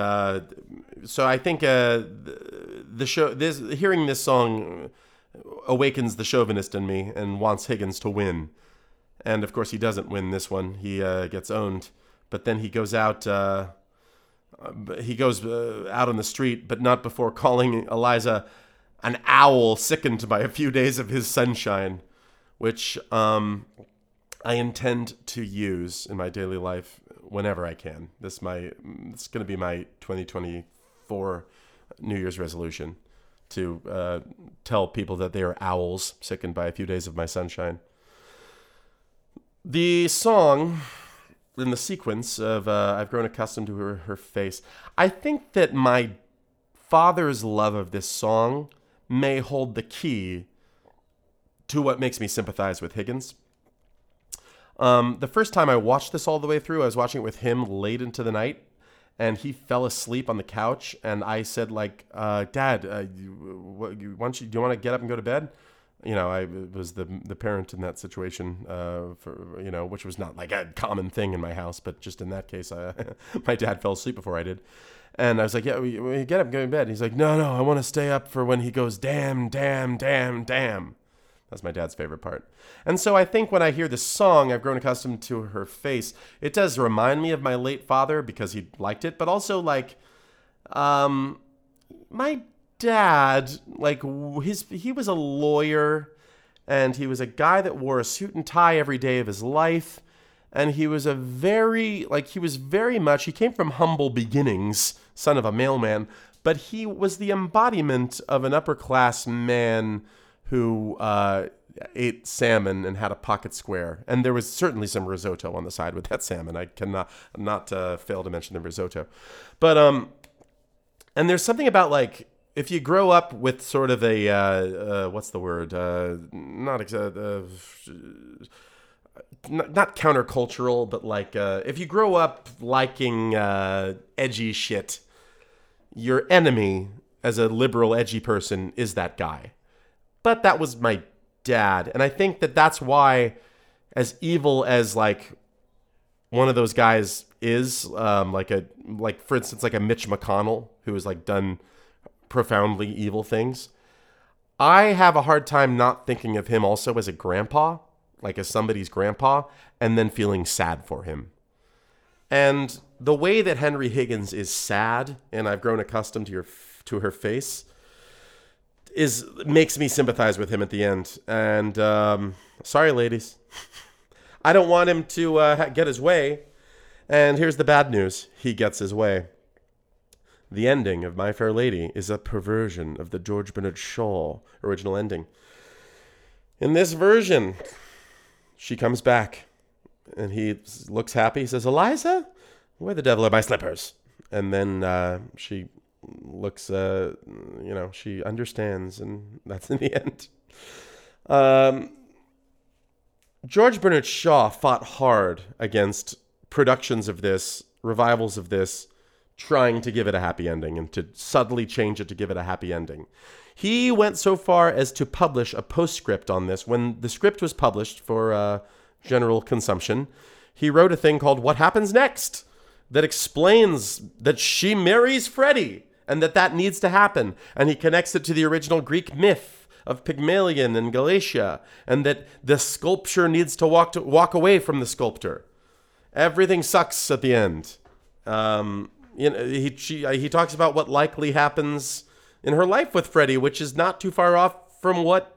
so I think hearing this song awakens the chauvinist in me and wants Higgins to win. And of course he doesn't win this one. He gets owned, but then he goes out... out on the street, but not before calling Eliza an owl sickened by a few days of his sunshine, which I intend to use in my daily life whenever I can. It's going to be my 2024 New Year's resolution to tell people that they are owls sickened by a few days of my sunshine. The song in the sequence of "I've grown accustomed to her face," I think that my father's love of this song may hold the key to what makes me sympathize with Higgins. The first time I watched this all the way through, I was watching it with him late into the night, and he fell asleep on the couch, and I said, like, "Dad, do you want to get up and go to bed?" You know, I was the parent in that situation, which was not like a common thing in my house, but just in that case, my dad fell asleep before I did. And I was like, "Yeah, we get up, go to bed." And he's like, No, I want to stay up for when he goes, "Damn, damn, damn, damn." That's my dad's favorite part. And so I think when I hear this song, "I've grown accustomed to her face," it does remind me of my late father because he liked it, but also, like, My dad, he was a lawyer, and he was a guy that wore a suit and tie every day of his life. And he was a very, he was very much, he came from humble beginnings, son of a mailman, but he was the embodiment of an upper-class man who ate salmon and had a pocket square. And there was certainly some risotto on the side with that salmon. I cannot fail to mention the risotto. But, and there's something about, if you grow up with sort of a, what's the word? Not countercultural, but if you grow up liking edgy shit, your enemy as a liberal edgy person is that guy. But that was my dad, and I think that that's why, as evil as one of those guys is, for instance a Mitch McConnell who has done profoundly evil things, I have a hard time not thinking of him also as a grandpa. As somebody's grandpa, and then feeling sad for him. And the way that Henry Higgins is sad, and I've grown accustomed to her face, makes me sympathize with him at the end. And sorry, ladies. I don't want him to get his way. And here's the bad news. He gets his way. The ending of My Fair Lady is a perversion of the George Bernard Shaw original ending. In this version, she comes back, and he looks happy. He says, "Eliza, where the devil are my slippers?" And then she looks, she understands, and that's in the end. George Bernard Shaw fought hard against productions of this, revivals of this, trying to give it a happy ending and to subtly change it to give it a happy ending. He went so far as to publish a postscript on this. When the script was published for general consumption, he wrote a thing called What Happens Next that explains that she marries Freddy and that needs to happen. And he connects it to the original Greek myth of Pygmalion and Galatea, and that the sculpture needs to walk away from the sculptor. Everything sucks at the end. He talks about what likely happens in her life with Freddy, which is not too far off from what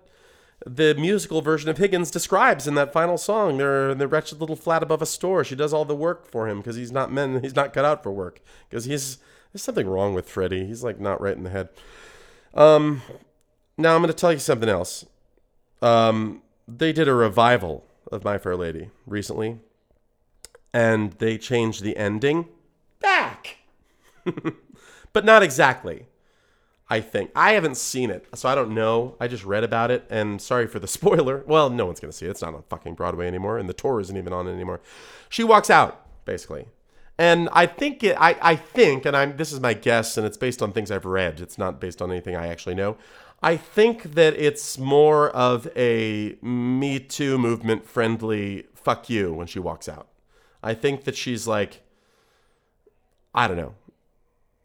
the musical version of Higgins describes in that final song. They're in the wretched little flat above a store. She does all the work for him because he's not cut out for work. Because there's something wrong with Freddy. He's not right in the head. Now I'm going to tell you something else. They did a revival of My Fair Lady recently, and they changed the ending back, but not exactly. I think. I haven't seen it, so I don't know. I just read about it, and sorry for the spoiler. Well, no one's going to see it. It's not on fucking Broadway anymore, and the tour isn't even on anymore. She walks out, basically. And I think, this is my guess, and it's based on things I've read. It's not based on anything I actually know. I think that it's more of a Me Too movement-friendly fuck you when she walks out. I think that she's I don't know.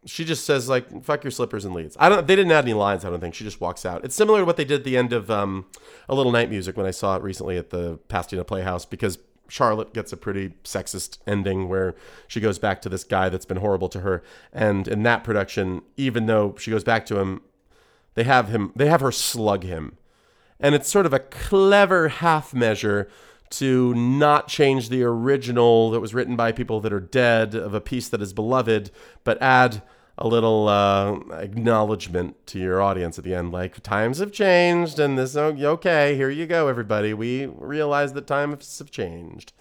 She just says, fuck your slippers and leads. They didn't add any lines, I don't think. She just walks out. It's similar to what they did at the end of A Little Night Music when I saw it recently at the Pasadena Playhouse, because Charlotte gets a pretty sexist ending where she goes back to this guy that's been horrible to her. And in that production, even though she goes back to him, they have her slug him. And it's sort of a clever half measure to not change the original that was written by people that are dead of a piece that is beloved, but add a little acknowledgement to your audience at the end. Times have changed, and this, okay, here you go, everybody. We realize that times have changed.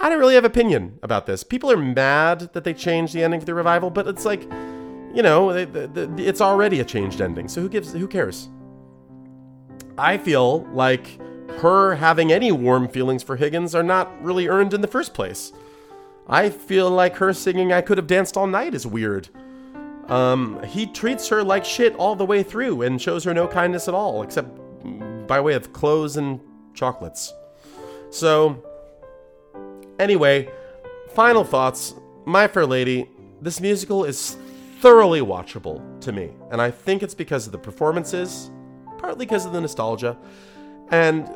I don't really have an opinion about this. People are mad that they changed the ending for the revival, but it's it's already a changed ending. So who cares? I feel her having any warm feelings for Higgins are not really earned in the first place. I feel her singing I Could Have Danced All Night is weird. He treats her like shit all the way through and shows her no kindness at all, except by way of clothes and chocolates. So, anyway, final thoughts. My Fair Lady, this musical is thoroughly watchable to me, and I think it's because of the performances, partly because of the nostalgia, And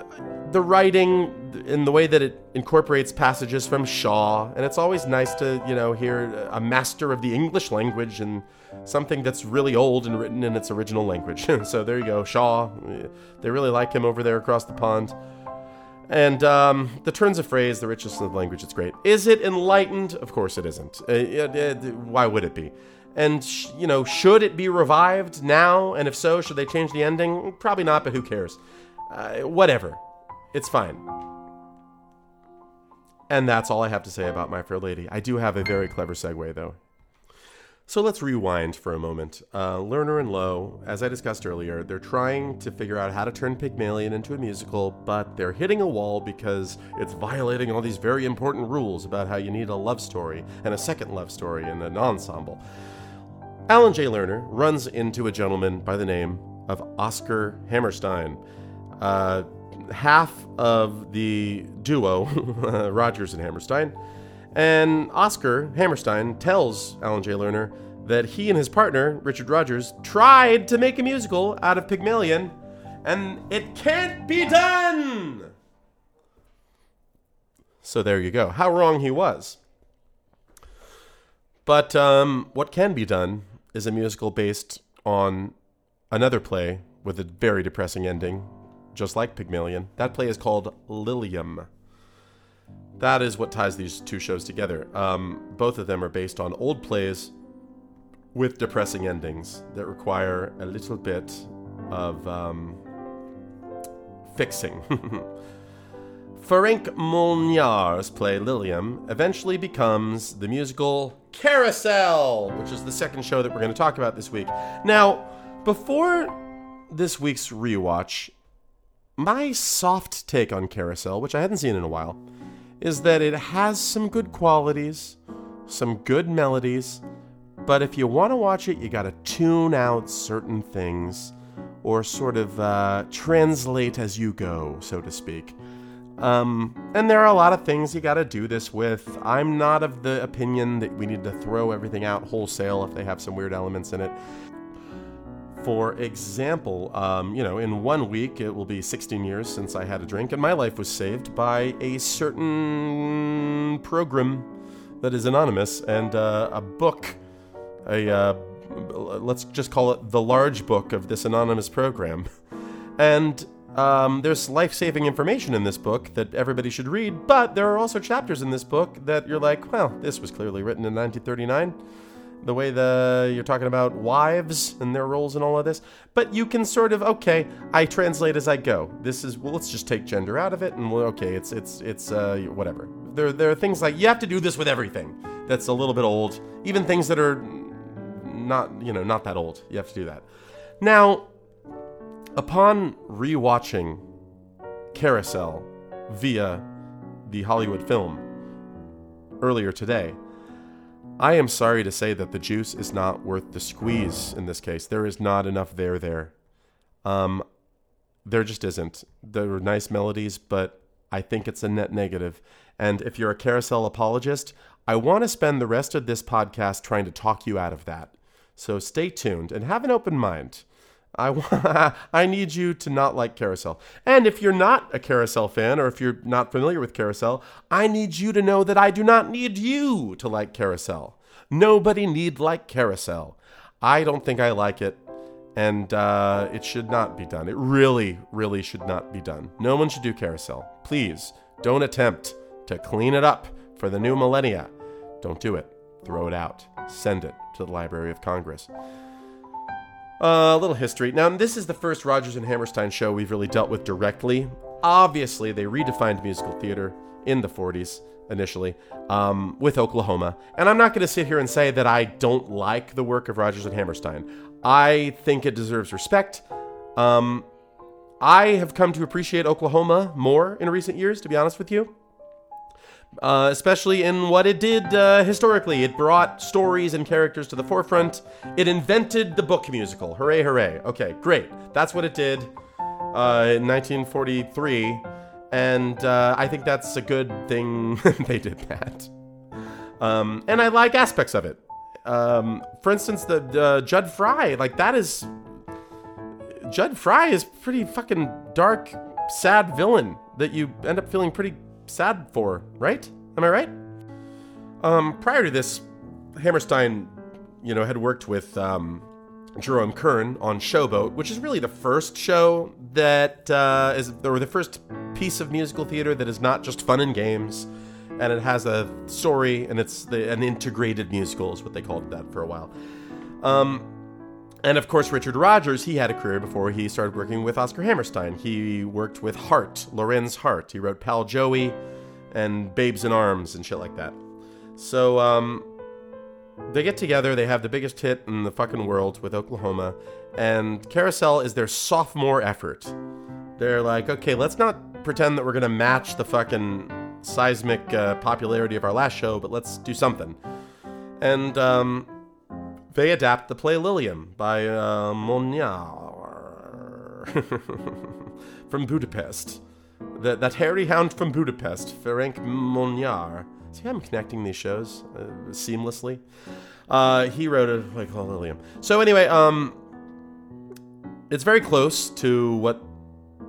the writing and the way that it incorporates passages from Shaw, and it's always nice to, you know, hear a master of the English language and something that's really old and written in its original language. So there you go, Shaw. They really like him over there across the pond. And the turns of phrase, the richness of the language, it's great. Is it enlightened? Of course it isn't. Why would it be? And, you know, should it be revived now? And if so, should they change the ending? Probably not, but who cares? Whatever. It's fine. And that's all I have to say about My Fair Lady. I do have a very clever segue, though. So let's rewind for a moment. Lerner and Lowe, as I discussed earlier, they're trying to figure out how to turn Pygmalion into a musical, but they're hitting a wall because it's violating all these very important rules about how you need a love story and a second love story and an ensemble. Alan J. Lerner runs into a gentleman by the name of Oscar Hammerstein. Half of the duo, Rodgers and Hammerstein. And Oscar Hammerstein tells Alan J. Lerner that he and his partner, Richard Rodgers, tried to make a musical out of Pygmalion, and it can't be done! So there you go. How wrong he was. But what can be done is a musical based on another play with a very depressing ending, just like Pygmalion. That play is called Lilium. That is what ties these two shows together. Both of them are based on old plays with depressing endings that require a little bit of fixing. Frank Molnar's play Lilium eventually becomes the musical Carousel, which is the second show that we're going to talk about this week. Now, before this week's rewatch, my soft take on Carousel, which I hadn't seen in a while, is that it has some good qualities, some good melodies, but if you want to watch it, you got to tune out certain things or sort of translate as you go, so to speak. And there are a lot of things you got to do this with. I'm not of the opinion that we need to throw everything out wholesale if they have some weird elements in it. For example, you know, in 1 week, it will be 16 years since I had a drink, and my life was saved by a certain program that is anonymous, and a book, let's just call it the large book of this anonymous program. And there's life-saving information in this book that everybody should read, but there are also chapters in this book that you're like, well, this was clearly written in 1939. The way you're talking about wives and their roles and all of this. But you can sort of, okay, I translate as I go. This is, well, let's just take gender out of it and, well, okay, it's whatever. There are things like, you have to do this with everything that's a little bit old. Even things that are not that old. You have to do that. Now, upon rewatching Carousel via the Hollywood film earlier today, I am sorry to say that the juice is not worth the squeeze in this case. There is not enough there. There just isn't. There are nice melodies, but I think it's a net negative. And if you're a Carousel apologist, I want to spend the rest of this podcast trying to talk you out of that. So stay tuned and have an open mind. I need you to not like Carousel. And if you're not a Carousel fan, or if you're not familiar with Carousel, I need you to know that I do not need you to like Carousel. Nobody need like Carousel. I don't think I like it, and it should not be done. It really, really should not be done. No one should do Carousel. Please, don't attempt to clean it up for the new millennia. Don't do it. Throw it out. Send it to the Library of Congress. A little history. Now, this is the first Rodgers and Hammerstein show we've really dealt with directly. Obviously, they redefined musical theater in the 40s, initially, with Oklahoma. And I'm not going to sit here and say that I don't like the work of Rodgers and Hammerstein. I think it deserves respect. I have come to appreciate Oklahoma more in recent years, to be honest with you. Especially in what it did historically. It brought stories and characters to the forefront. It invented the book musical. Hooray, hooray. Okay, great. That's what it did in 1943. And I think that's a good thing they did that. And I like aspects of it. For instance, the Judd Fry. Like, Judd Fry is pretty fucking dark sad villain that you end up feeling pretty sad for, right? Am I right? Prior to this, Hammerstein, had worked with Jerome Kern on Showboat, which is really the first show that or the first piece of musical theater that is not just fun and games, and it has a story, and it's an integrated musical is what they called that for a while. And of course, Richard Rodgers, he had a career before he started working with Oscar Hammerstein. He worked with Hart, Lorenz Hart. He wrote Pal Joey and Babes in Arms and shit like that. So they get together, they have the biggest hit in the fucking world with Oklahoma, and Carousel is their sophomore effort. They're like, okay, let's not pretend that we're going to match the fucking seismic popularity of our last show, but let's do something. And they adapt the play Lilium by Molière from Budapest. That hairy hound from Budapest, Ferenc Molière. See, I'm connecting these shows seamlessly. He wrote a play called Lilium. So anyway, it's very close to what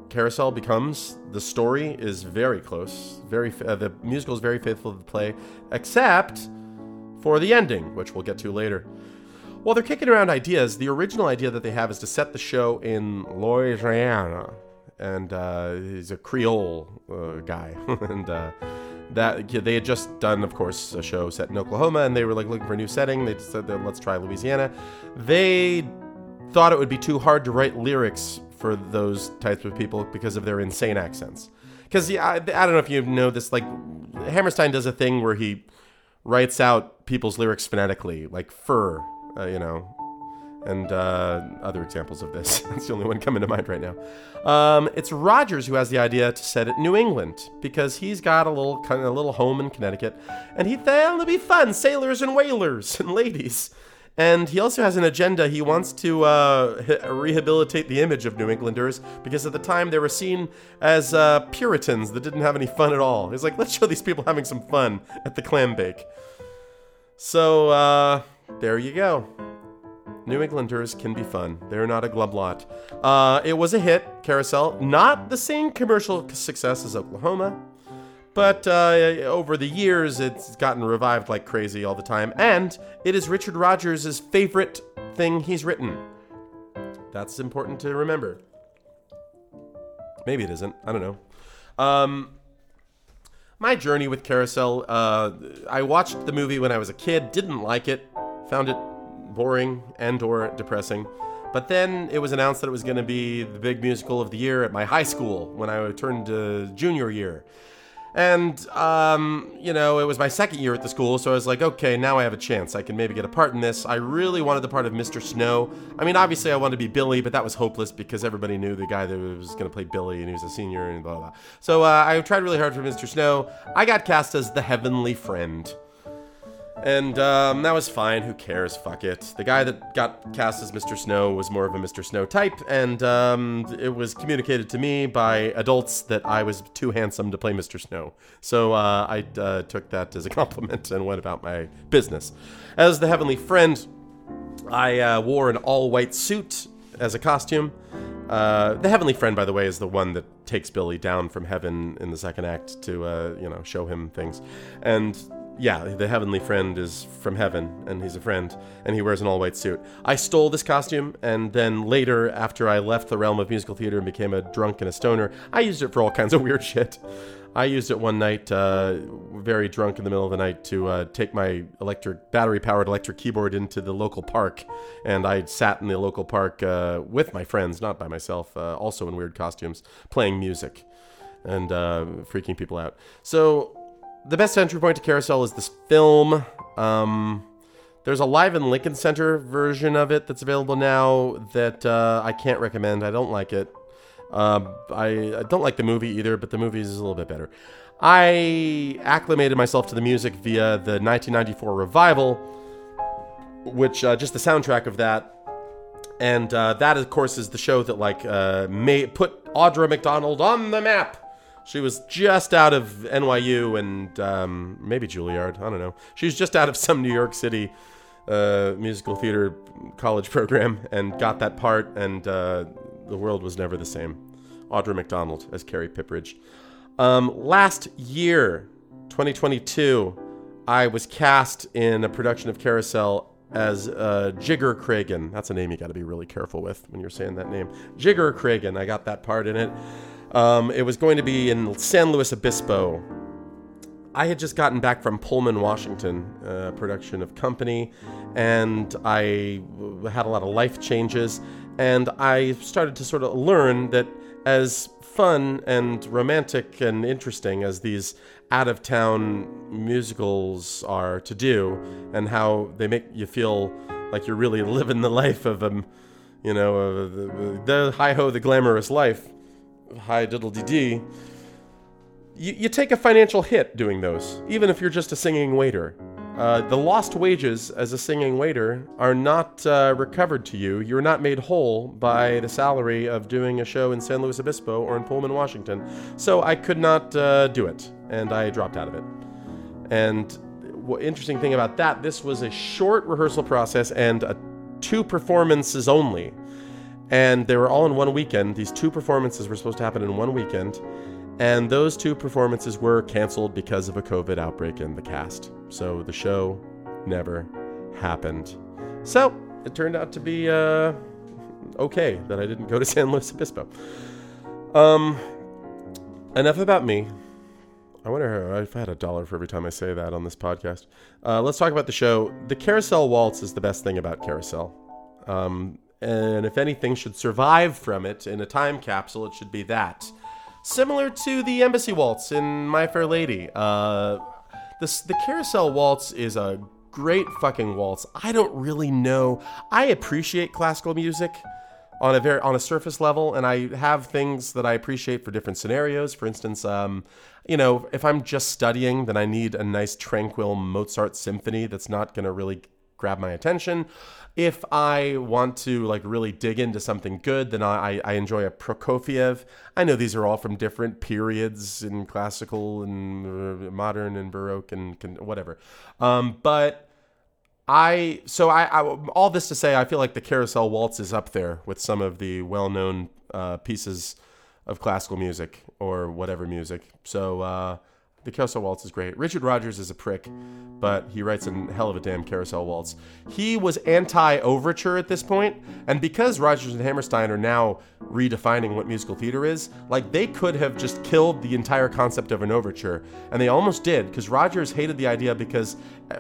Carousel becomes. The story is very close. The musical is very faithful to the play, except for the ending, which we'll get to later. While they're kicking around ideas, the original idea that they have is to set the show in Louisiana. And he's a Creole guy. And they had just done, of course, a show set in Oklahoma. And they were looking for a new setting. They said, let's try Louisiana. They thought it would be too hard to write lyrics for those types of people because of their insane accents. Because I don't know if you know this. Like, Hammerstein does a thing where he writes out people's lyrics phonetically. Like, fur. And other examples of this. That's the only one coming to mind right now. It's Rodgers who has the idea to set it in New England because he's got a little home in Connecticut, and he thought it'll be fun, sailors and whalers and ladies. And he also has an agenda. He wants to rehabilitate the image of New Englanders because at the time they were seen as Puritans that didn't have any fun at all. He's like, let's show these people having some fun at the clam bake. So there you go. New Englanders can be fun. They're not a glum lot. It was a hit, Carousel. Not the same commercial success as Oklahoma, but over the years, it's gotten revived like crazy all the time. And it is Richard Rodgers' favorite thing he's written. That's important to remember. Maybe it isn't. I don't know. My journey with Carousel, I watched the movie when I was a kid, didn't like it, found it boring and or depressing. But then it was announced that it was going to be the big musical of the year at my high school when I turned junior year. And, it was my second year at the school, so I was like, okay, now I have a chance. I can maybe get a part in this. I really wanted the part of Mr. Snow. I mean, obviously I wanted to be Billy, but that was hopeless because everybody knew the guy that was going to play Billy, and he was a senior and blah, blah, blah. So I tried really hard for Mr. Snow. I got cast as the Heavenly Friend. And that was fine. Who cares? Fuck it. The guy that got cast as Mr. Snow was more of a Mr. Snow type. And it was communicated to me by adults that I was too handsome to play Mr. Snow. So I took that as a compliment and went about my business. As the Heavenly Friend, I wore an all-white suit as a costume. The Heavenly Friend, by the way, is the one that takes Billy down from heaven in the second act to, show him things. And yeah, the Heavenly Friend is from heaven, and he's a friend, and he wears an all-white suit. I stole this costume, and then later, after I left the realm of musical theater and became a drunk and a stoner, I used it for all kinds of weird shit. I used it one night, very drunk in the middle of the night, to take my battery-powered electric keyboard into the local park, and I sat in the local park with my friends, not by myself, also in weird costumes, playing music and freaking people out. So the best entry point to Carousel is this film. There's a Live in Lincoln Center version of it that's available now that I can't recommend. I don't like it. I don't like the movie either, but the movie is a little bit better. I acclimated myself to the music via the 1994 revival, which just the soundtrack of that. And that, of course, is the show that put Audra McDonald on the map. She was just out of NYU and maybe Juilliard. I don't know. She was just out of some New York City musical theater college program and got that part, and the world was never the same. Audra McDonald as Carrie Pipridge. Last year, 2022, I was cast in a production of Carousel as Jigger Cragen. That's a name you got to be really careful with when you're saying that name. Jigger Cragen. I got that part in it. It was going to be in San Luis Obispo. I had just gotten back from Pullman, Washington, production of Company, and I had a lot of life changes, and I started to sort of learn that as fun and romantic and interesting as these out-of-town musicals are to do, and how they make you feel like you're really living the life of the hi-ho, the glamorous life, hi diddle-dee-dee, you take a financial hit doing those, even if you're just a singing waiter. The lost wages as a singing waiter are not recovered to you. You're not made whole by the salary of doing a show in San Luis Obispo or in Pullman, Washington. So I could not do it, and I dropped out of it. And interesting thing about that, this was a short rehearsal process and 2 performances only. And they were all in one weekend. These 2 performances were supposed to happen in one weekend. And those 2 performances were canceled because of a COVID outbreak in the cast. So the show never happened. So it turned out to be okay that I didn't go to San Luis Obispo. Enough about me. I wonder if I had $1 for every time I say that on this podcast. Let's talk about the show. The Carousel Waltz is the best thing about Carousel. And if anything should survive from it in a time capsule, it should be that. Similar to the Embassy Waltz in My Fair Lady. The Carousel Waltz is a great fucking waltz. I don't really know. I appreciate classical music on a surface level, and I have things that I appreciate for different scenarios. For instance, if I'm just studying, then I need a nice, tranquil Mozart symphony that's not going to really grab my attention. If I want to really dig into something good, then I enjoy a Prokofiev. I know these are all from different periods in classical and modern and Baroque and whatever. All this to say, I feel like the Carousel Waltz is up there with some of the well-known pieces of classical music or whatever music. So the Carousel Waltz is great. Richard Rodgers is a prick, but he writes a hell of a damn Carousel Waltz. He was anti-overture at this point, and because Rodgers and Hammerstein are now redefining what musical theater is, they could have just killed the entire concept of an overture, and they almost did, because Rodgers hated the idea because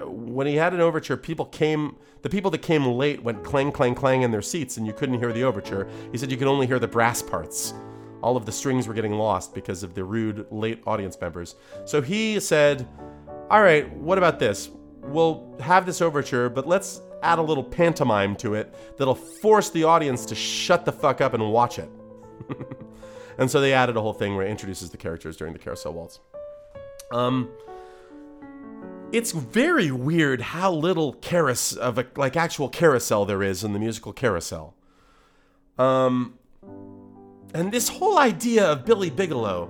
when he had an overture, the people that came late went clang, clang, clang in their seats, and you couldn't hear the overture. He said you could only hear the brass parts. All of the strings were getting lost because of the rude, late audience members. So he said, all right, what about this? We'll have this overture, but let's add a little pantomime to it that'll force the audience to shut the fuck up and watch it. And so they added a whole thing where it introduces the characters during the Carousel Waltz. It's very weird how little actual carousel there is in the musical Carousel. And this whole idea of Billy Bigelow,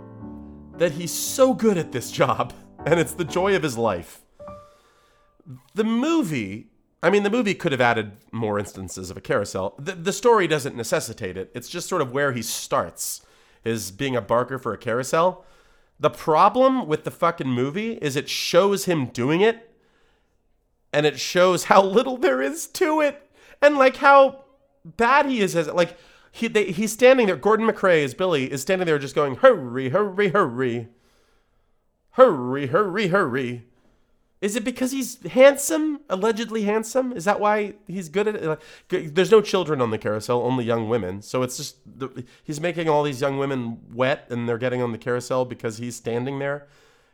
that he's so good at this job, and it's the joy of his life. The movie could have added more instances of a carousel. The story doesn't necessitate it. It's just sort of where he starts, is being a barker for a carousel. The problem with the fucking movie is it shows him doing it, and it shows how little there is to it, and how bad he is as it. He's standing there. Gordon McRae as Billy is standing there just going, hurry, hurry, hurry. Hurry, hurry, hurry. Is it because he's handsome? Allegedly handsome? Is that why he's good at it? There's no children on the carousel, only young women. So it's just, he's making all these young women wet and they're getting on the carousel because he's standing there.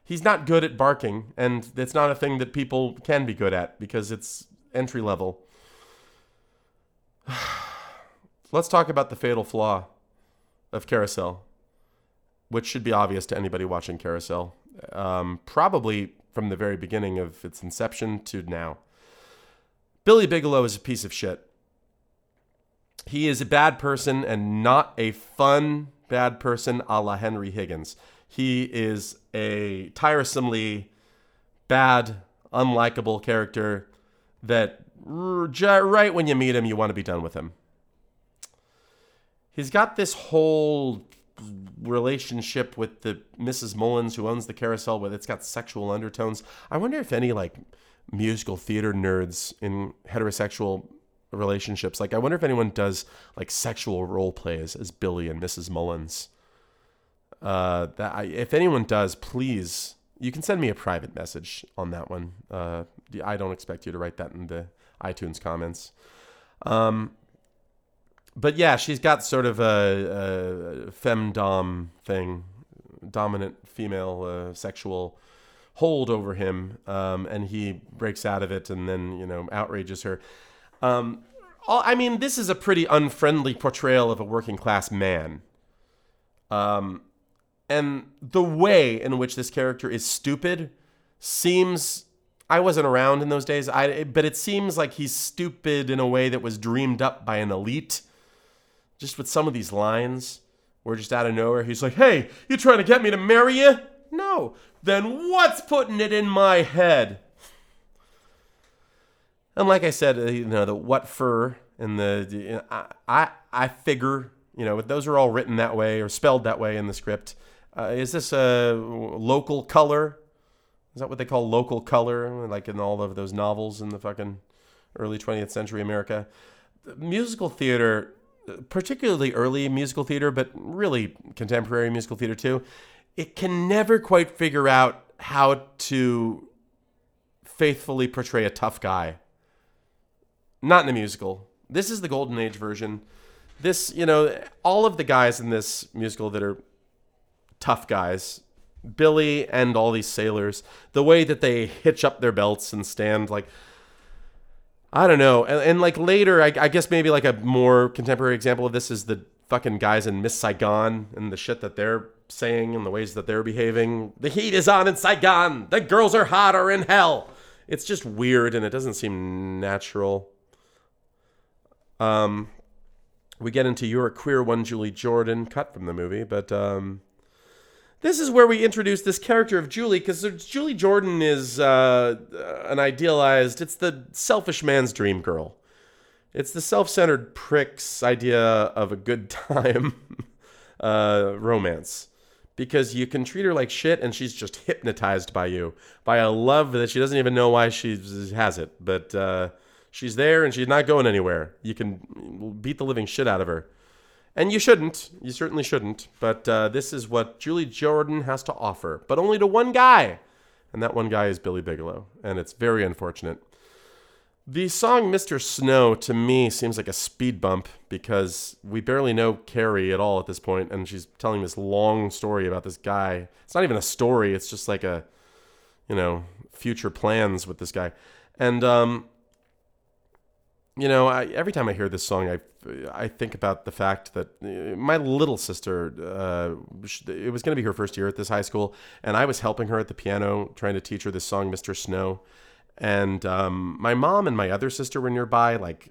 He's not good at barking, and it's not a thing that people can be good at because it's entry level. Let's talk about the fatal flaw of Carousel, which should be obvious to anybody watching Carousel, probably from the very beginning of its inception to now. Billy Bigelow is a piece of shit. He is a bad person, and not a fun bad person a la Henry Higgins. He is a tiresomely bad, unlikable character that right when you meet him, you want to be done with him. He's got this whole relationship with the Mrs. Mullins who owns the Carousel, where it's got sexual undertones. I wonder if any like musical theater nerds in heterosexual relationships, like I wonder if anyone does like sexual role plays as Billy and Mrs. Mullins. If anyone does, please, you can send me a private message on that one. I don't expect you to write that in the iTunes comments. But yeah, she's got sort of a femdom thing, dominant female sexual hold over him, and he breaks out of it and then, you know, outrages her. I mean, this is a pretty unfriendly portrayal of a working class man. And the way in which this character is stupid seems... I wasn't around in those days, but it seems like he's stupid in a way that was dreamed up by an elite. Just with some of these lines, we're just out of nowhere. He's like, hey, you trying to get me to marry you? No. Then what's putting it in my head? And like I said, you know, the what fur and the, you know, I figure, you know, those are all written that way or spelled that way in the script. Is this a local color? Is that what they call local color? Like in all of those novels in the fucking early 20th century America. Musical theater... particularly early musical theater, but really contemporary musical theater too, it can never quite figure out how to faithfully portray a tough guy. Not in a musical. This is the golden age version. This, you know, all of the guys in this musical that are tough guys, Billy and all these sailors, the way that they hitch up their belts and stand like... I don't know. And like later, I guess maybe like a more contemporary example of this is the fucking guys in Miss Saigon and the shit that they're saying and the ways that they're behaving. The heat is on in Saigon. The girls are hotter in hell. It's just weird and it doesn't seem natural. We get into You're a Queer One, Julie Jordan, cut from the movie, but this is where we introduce this character of Julie, because Julie Jordan is an idealized... It's the selfish man's dream girl. It's the self-centered prick's idea of a good time romance. Because you can treat her like shit, and she's just hypnotized by you. By a love that she doesn't even know why she has it. But she's there, and she's not going anywhere. You can beat the living shit out of her. And you shouldn't. You certainly shouldn't. But this is what Julie Jordan has to offer. But only to one guy. And that one guy is Billy Bigelow. And it's very unfortunate. The song Mr. Snow, to me, seems like a speed bump. Because we barely know Carrie at all at this point. And she's telling this long story about this guy. It's not even a story. It's just like a, you know, future plans with this guy. And, you know, every time I hear this song, I think about the fact that my little sister, it was going to be her first year at this high school, and I was helping her at the piano, trying to teach her this song, Mr. Snow. And my mom and my other sister were nearby, like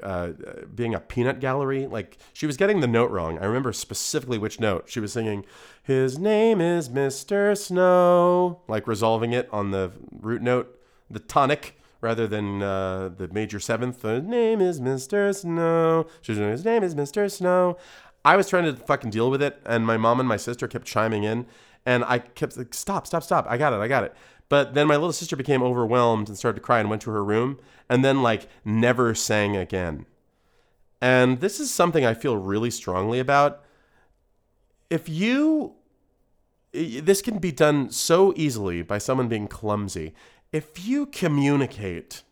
being a peanut gallery. Like she was getting the note wrong. I remember specifically which note. She was singing, his name is Mr. Snow, like resolving it on the root note, the tonic. Rather than the major seventh, the name is Mr. Snow. She's like, his name is Mr. Snow. I was trying to fucking deal with it, and my mom and my sister kept chiming in, and I kept like, stop, I got it. But then my little sister became overwhelmed and started to cry and went to her room, and then like never sang again. And this is something I feel really strongly about. This can be done so easily by someone being clumsy. If you communicate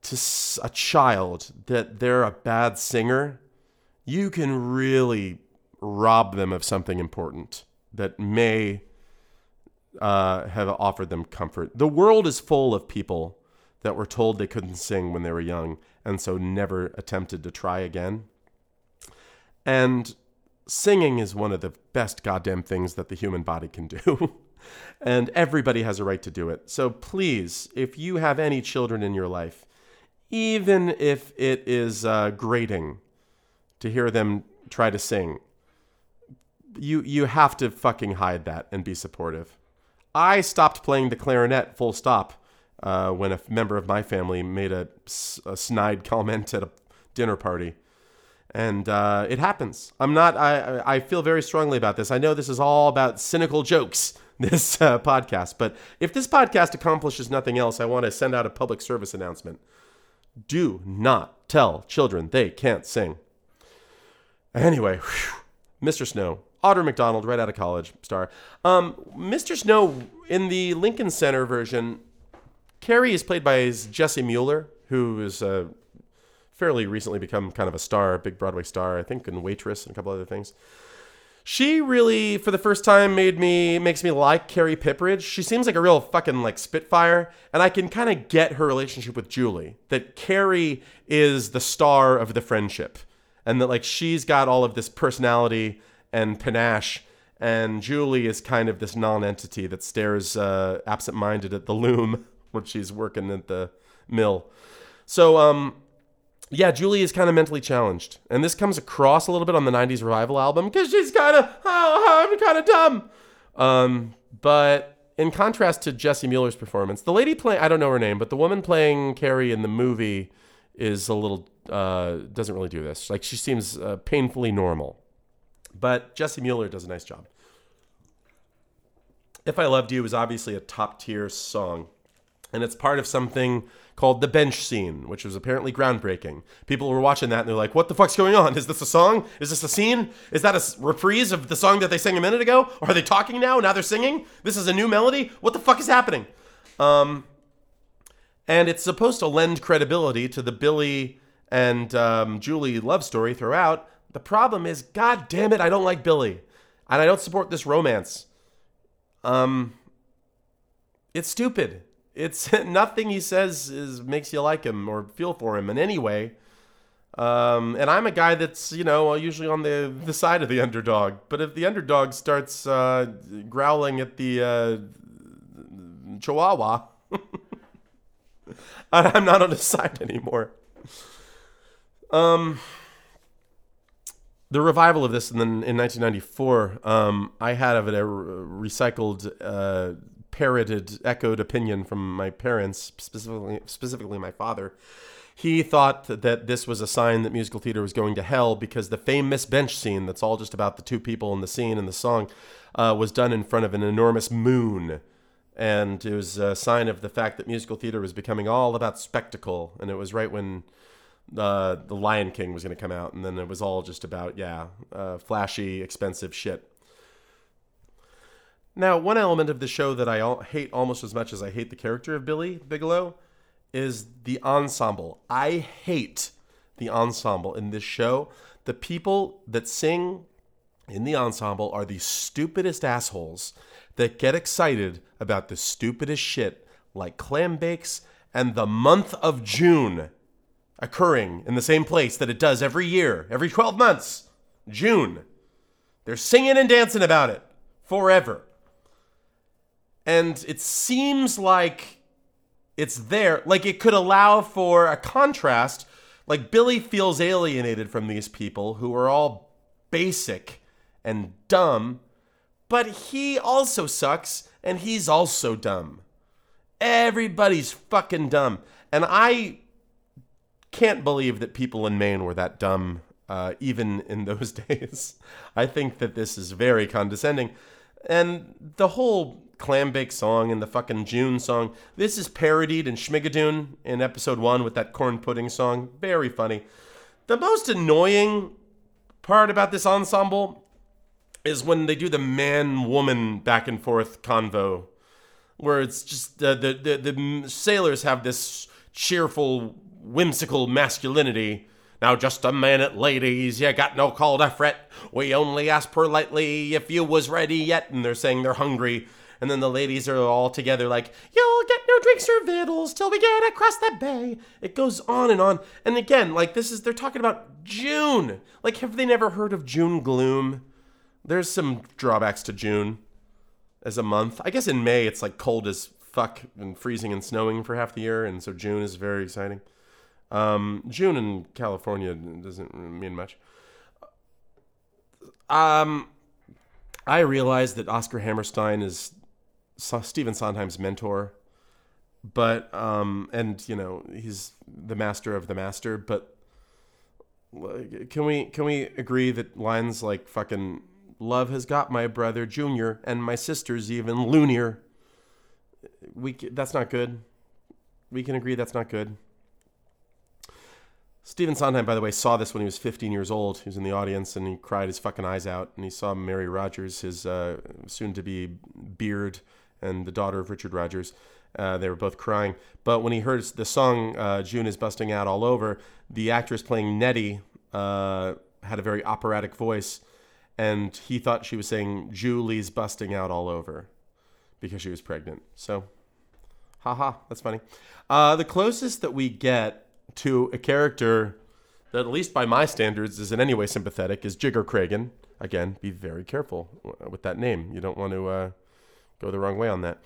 to a child that they're a bad singer, you can really rob them of something important that may have offered them comfort. The world is full of people that were told they couldn't sing when they were young and so never attempted to try again. And singing is one of the best goddamn things that the human body can do. And everybody has a right to do it. So please, if you have any children in your life, even if it is grating to hear them try to sing, you have to fucking hide that and be supportive. I stopped playing the clarinet full stop when a member of my family made a snide comment at a dinner party. And it happens. I feel very strongly about this. I know this is all about cynical jokes, this podcast. But if this podcast accomplishes nothing else, I want to send out a public service announcement. Do not tell children they can't sing. Anyway, whew, Mr. Snow, Audra McDonald, right out of college, star. Mr. Snow, in the Lincoln Center version, Carrie is played by Jesse Mueller, who is fairly recently become kind of a star, a big Broadway star, I think, and Waitress and a couple other things. She really, for the first time, makes me like Carrie Pipridge. She seems like a real fucking like spitfire, and I can kind of get her relationship with Julie. That Carrie is the star of the friendship, and that like she's got all of this personality and panache, and Julie is kind of this non-entity that stares absent-minded at the loom when she's working at the mill. So, yeah, Julie is kind of mentally challenged. And this comes across a little bit on the 90s Revival album because she's kind of, I'm kind of dumb. But in contrast to Jesse Mueller's performance, the lady playing, I don't know her name, but the woman playing Carrie in the movie is a little, doesn't really do this. Like she seems painfully normal. But Jesse Mueller does a nice job. If I Loved You is obviously a top tier song. And it's part of something called the bench scene, which was apparently groundbreaking. People were watching that and they're like, what the fuck's going on? Is this a song? Is this a scene? Is that a reprise of the song that they sang a minute ago? Are they talking now? Now they're singing? This is a new melody? What the fuck is happening? And it's supposed to lend credibility to the Billy and Julie love story throughout. The problem is, God damn it, I don't like Billy. And I don't support this romance. It's stupid. It's nothing he says makes you like him or feel for him in any way. And I'm a guy that's, you know, usually on the side of the underdog. But if the underdog starts growling at the chihuahua, I'm not on his side anymore. The revival of this in 1994, I had of it a recycled, parroted, echoed opinion from my parents, specifically my father. He thought that this was a sign that musical theater was going to hell because the famous bench scene that's all just about the two people in the scene and the song was done in front of an enormous moon. And it was a sign of the fact that musical theater was becoming all about spectacle. And it was right when the Lion King was going to come out. And then it was all just about, flashy, expensive shit. Now, one element of the show that I hate almost as much as I hate the character of Billy Bigelow is the ensemble. I hate the ensemble in this show. The people that sing in the ensemble are the stupidest assholes that get excited about the stupidest shit, like clam bakes and the month of June occurring in the same place that it does every year, every 12 months, June. They're singing and dancing about it forever. And it seems like it's there. Like it could allow for a contrast. Like Billy feels alienated from these people who are all basic and dumb. But he also sucks and he's also dumb. Everybody's fucking dumb. And I can't believe that people in Maine were that dumb even in those days. I think that this is very condescending. And the whole Clambake song and the fucking June song. This is parodied in Schmigadoon in episode 1 with that corn pudding song. Very funny. The most annoying part about this ensemble is when they do the man-woman back and forth convo, where it's just the sailors have this cheerful, whimsical masculinity. Now just a minute, ladies, you got no call to fret. We only ask politely if you was ready yet. And they're saying they're hungry. And then the ladies are all together like, you'll get no drinks or victuals till we get across the bay. It goes on. And again, like this is, they're talking about June. Like, have they never heard of June gloom? There's some drawbacks to June as a month. I guess in May, it's like cold as fuck and freezing and snowing for half the year. And so June is very exciting. June in California doesn't mean much. I realize that Oscar Hammerstein is Stephen Sondheim's mentor, but, and you know, he's the master of the master, but Can we agree that lines like fucking "Love has got my brother Junior and my sister's even loonier"? That's not good. We can agree that's not good. Stephen Sondheim, by the way, saw this when he was 15 years old. He was in the audience and he cried his fucking eyes out. And he saw Mary Rogers, his soon-to-be beard, and the daughter of Richard Rogers. They were both crying. But when he heard the song, June is Busting Out All Over, the actress playing Nettie had a very operatic voice. And he thought she was saying, Julie's busting out all over, because she was pregnant. So, haha, that's funny. The closest that we get to a character that, at least by my standards, is in any way sympathetic is Jigger Cragen. Again, be very careful with that name. You don't want to go the wrong way on that.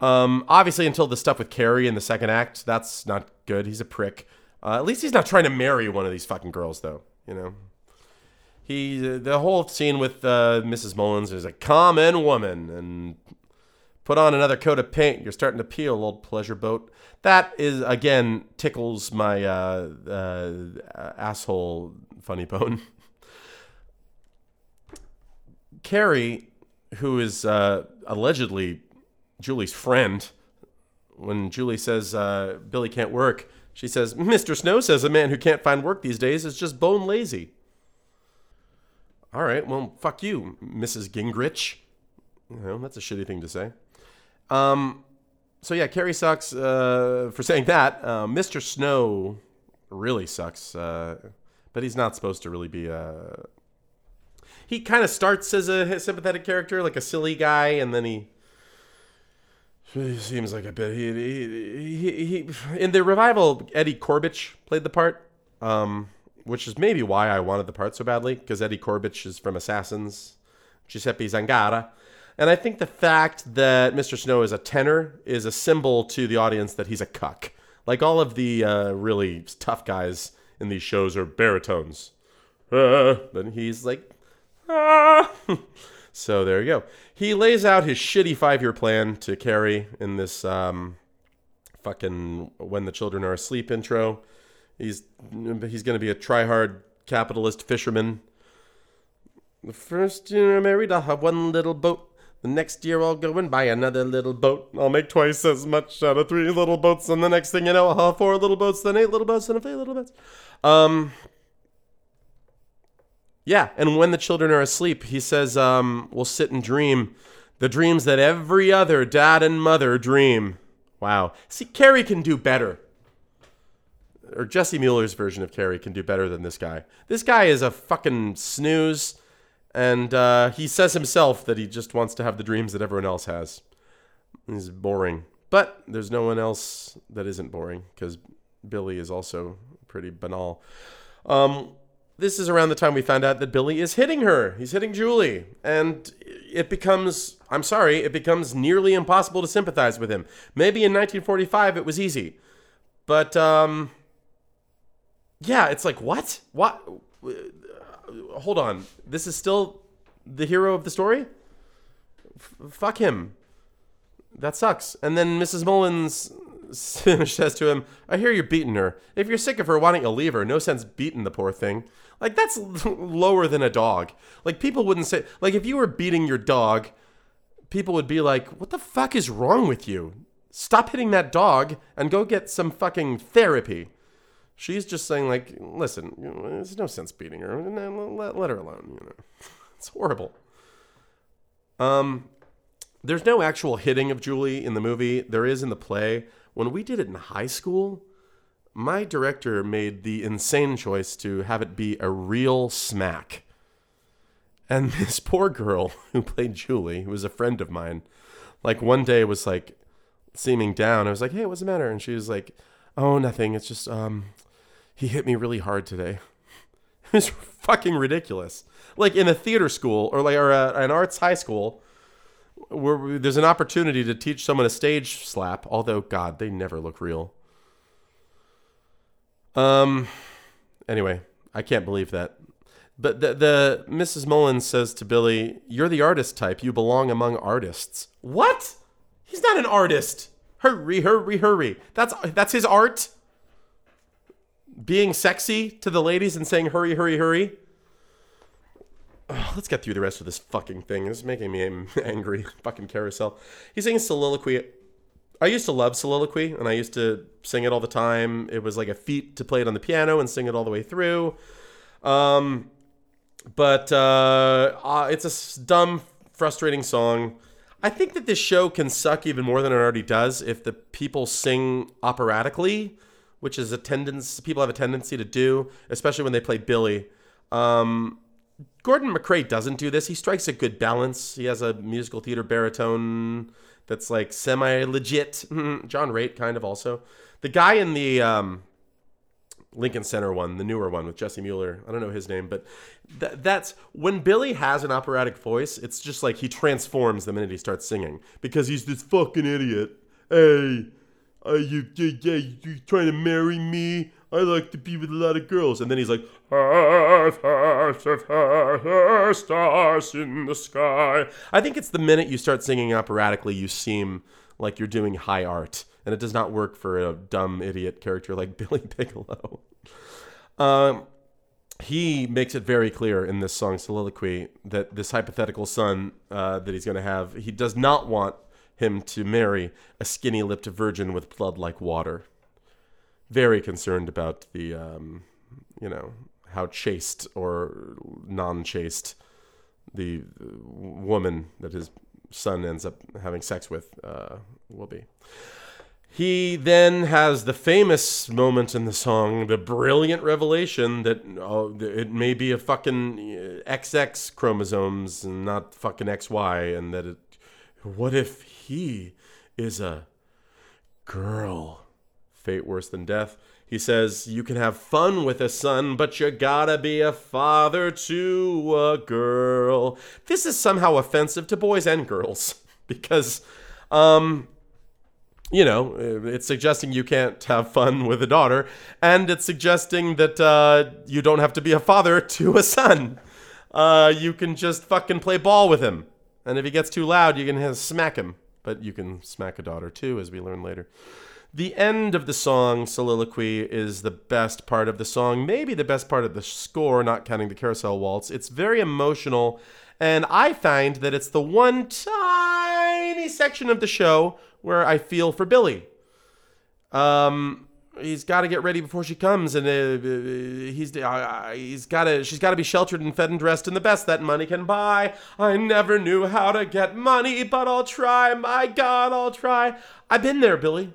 Obviously, until the stuff with Carrie in the second act, that's not good. He's a prick. At least he's not trying to marry one of these fucking girls, though. You know, the whole scene with Mrs. Mullins is a common woman, and put on another coat of paint. You're starting to peel, old pleasure boat. That is, again, tickles my asshole funny bone. Carrie, who is allegedly Julie's friend, when Julie says Billy can't work, she says, Mr. Snow says a man who can't find work these days is just bone lazy. All right, well, fuck you, Mrs. Gingrich. You know, that's a shitty thing to say. So yeah, Carrie sucks for saying that. Mr. Snow really sucks, but he's not supposed to really be a... He kind of starts as a sympathetic character, like a silly guy, and then he seems like a bit... In the revival, Eddie Corbich played the part, which is maybe why I wanted the part so badly, because Eddie Corbich is from Assassins, Giuseppe Zangara. And I think the fact that Mr. Snow is a tenor is a symbol to the audience that he's a cuck. Like all of the really tough guys in these shows are baritones. But he's like, ah. So there you go. He lays out his shitty 5-year plan to Carrie in this fucking When the Children Are Asleep intro. He's going to be a try-hard capitalist fisherman. The first year I'm married, I'll have one little boat. The next year I'll go and buy another little boat. I'll make twice as much out of 3 little boats. And the next thing you know, I'll have 4 little boats, then 8 little boats, then 5 little boats. Yeah, and when the children are asleep, he says, we'll sit and dream. The dreams that every other dad and mother dream. Wow. See, Carrie can do better. Or Jesse Mueller's version of Carrie can do better than this guy. This guy is a fucking snooze. And he says himself that he just wants to have the dreams that everyone else has. He's boring. But there's no one else that isn't boring, because Billy is also pretty banal. This is around the time we found out that Billy is hitting her. He's hitting Julie. And it becomes nearly impossible to sympathize with him. Maybe in 1945 it was easy. But, yeah, it's like, what? What? Hold on. This is still the hero of the story? Fuck him. That sucks. And then Mrs. Mullins says to him, I hear you're beating her. If you're sick of her, why don't you leave her? No sense beating the poor thing. Like, that's lower than a dog. Like, people wouldn't say... Like, if you were beating your dog, people would be like, what the fuck is wrong with you? Stop hitting that dog and go get some fucking therapy. She's just saying, like, listen, there's no sense beating her. Let her alone, you know. It's horrible. There's no actual hitting of Julie in the movie. There is in the play. When we did it in high school, my director made the insane choice to have it be a real smack. And this poor girl who played Julie, who was a friend of mine, like, one day was, like, seeming down. I was like, hey, what's the matter? And she was like, oh, nothing. It's just, he hit me really hard today. It's fucking ridiculous. Like in a theater school or an arts high school where there's an opportunity to teach someone a stage slap. Although, God, they never look real. Anyway, I can't believe that. But the Mrs. Mullins says to Billy, you're the artist type. You belong among artists. What? He's not an artist. Hurry, hurry, hurry. That's his art. being sexy to the ladies and saying, hurry, hurry, hurry. Oh, let's get through the rest of this fucking thing. This is making me angry. Fucking Carousel. He's singing soliloquy. I used to love soliloquy, and I used to sing it all the time. It was like a feat to play it on the piano and sing it all the way through. But it's a dumb, frustrating song. I think that this show can suck even more than it already does if the people sing operatically, which is a tendency people have a tendency to do, especially when they play Billy. Gordon McRae doesn't do this. He strikes a good balance. He has a musical theater baritone that's like semi-legit. John Raitt kind of also. The guy in the Lincoln Center one, the newer one with Jesse Mueller. I don't know his name, but that's when Billy has an operatic voice. It's just like he transforms the minute he starts singing because he's this fucking idiot. Hey, are you trying to marry me? I like to be with a lot of girls. And then he's like, stars in the sky. I think it's the minute you start singing operatically, you seem like you're doing high art. And it does not work for a dumb idiot character like Billy Bigelow. He makes it very clear in this song, Soliloquy, that this hypothetical son that he's going to have, he does not want him to marry a skinny-lipped virgin with blood like water. Very concerned about the, how chaste or non-chaste the woman that his son ends up having sex with will be. He then has the famous moment in the song, the brilliant revelation that it may be a fucking XX chromosomes and not fucking XY, and that what if he is a girl? Fate worse than death. He says, you can have fun with a son, but you gotta be a father to a girl. This is somehow offensive to boys and girls because, it's suggesting you can't have fun with a daughter, and it's suggesting that you don't have to be a father to a son. You can just fucking play ball with him. And if he gets too loud, you can smack him. But you can smack a daughter too, as we learn later. The end of the song, Soliloquy, is the best part of the song. Maybe the best part of the score, not counting the Carousel Waltz. It's very emotional, and I find that it's the one tiny section of the show where I feel for Billy. He's got to get ready before she comes, and she's got to be sheltered and fed and dressed in the best that money can buy. I never knew how to get money, but I'll try. My God, I'll try. I've been there, Billy.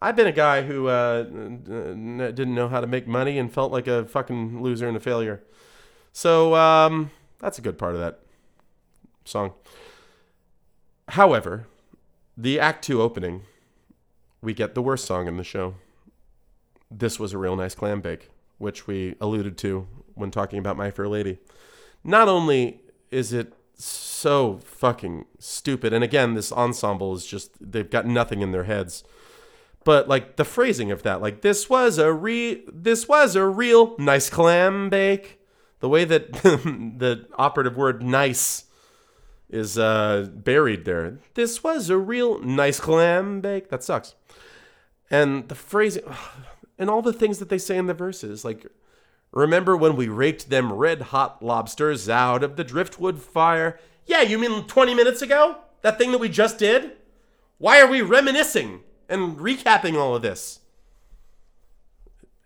I've been a guy who didn't know how to make money and felt like a fucking loser and a failure. So that's a good part of that song. However, the Act 2 opening, we get the worst song in the show. This Was a Real Nice Clam Bake, which we alluded to when talking about My Fair Lady. Not only is it so fucking stupid, and again, this ensemble is just, they've got nothing in their heads. But like the phrasing of that, like this was a real nice clam bake. The way that the operative word nice is buried there. This was a real nice clam bake. That sucks. And the phrasing and all the things that they say in the verses, like remember when we raked them red hot lobsters out of the driftwood fire? Yeah, you mean 20 minutes ago? That thing that we just did? Why are we reminiscing? And recapping all of this.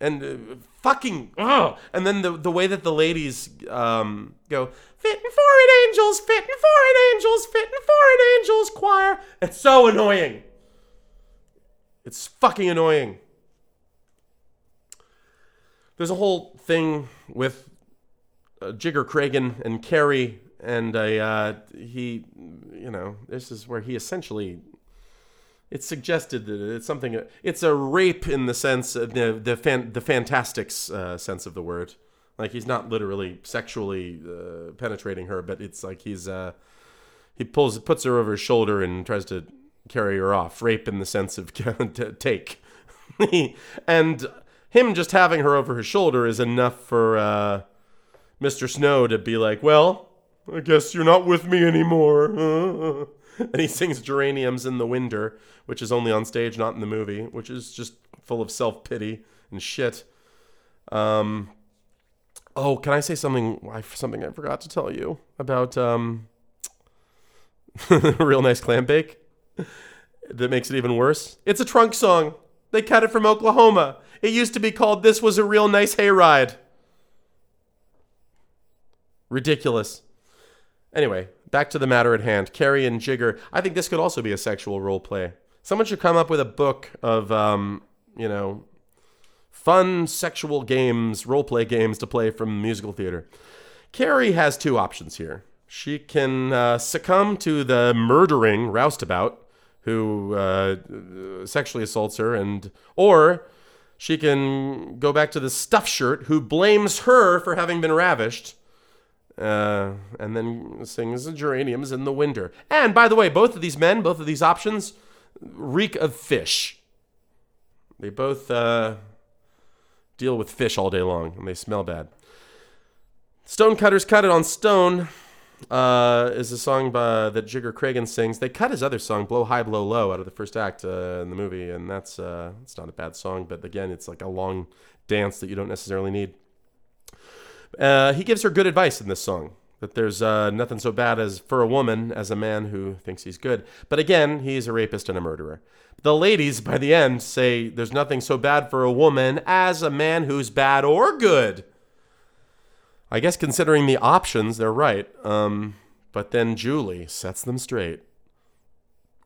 And and then the way that the ladies go, fitting foreign angels, fitting foreign angels, fitting foreign angels choir. It's so annoying. It's fucking annoying. There's a whole thing with Jigger Cragen and Carrie. And this is where he essentially... It's suggested that it's something. It's a rape in the sense, the fantastics sense of the word. Like he's not literally sexually penetrating her, but it's like he's puts her over his shoulder and tries to carry her off. Rape in the sense of take, and him just having her over his shoulder is enough for Mr. Snow to be like, well, I guess you're not with me anymore. And he sings Geraniums in the Winder, which is only on stage, not in the movie, which is just full of self-pity and shit. Oh, can I say something I forgot to tell you about Real Nice Clam Bake that makes it even worse? It's a trunk song. They cut it from Oklahoma. It used to be called This Was a Real Nice Hayride. Ridiculous. Anyway, back to the matter at hand. Carrie and Jigger. I think this could also be a sexual role play. Someone should come up with a book of, fun sexual games, role play games to play from musical theater. Carrie has two options here. She can succumb to the murdering roustabout who sexually assaults her, or she can go back to the stuffed shirt who blames her for having been ravished. And then sings Geraniums in the Winter. And by the way, both of these men, both of these options, reek of fish. They both deal with fish all day long, and they smell bad. Stonecutters Cut It on Stone is a song that Jigger Cragen sings. They cut his other song, Blow High, Blow Low, out of the first act in the movie, and that's it's not a bad song, but again, it's like a long dance that you don't necessarily need. He gives her good advice in this song, that there's nothing so bad as for a woman as a man who thinks he's good. But again, he's a rapist and a murderer. The ladies, by the end, say there's nothing so bad for a woman as a man who's bad or good. I guess considering the options, they're right. But then Julie sets them straight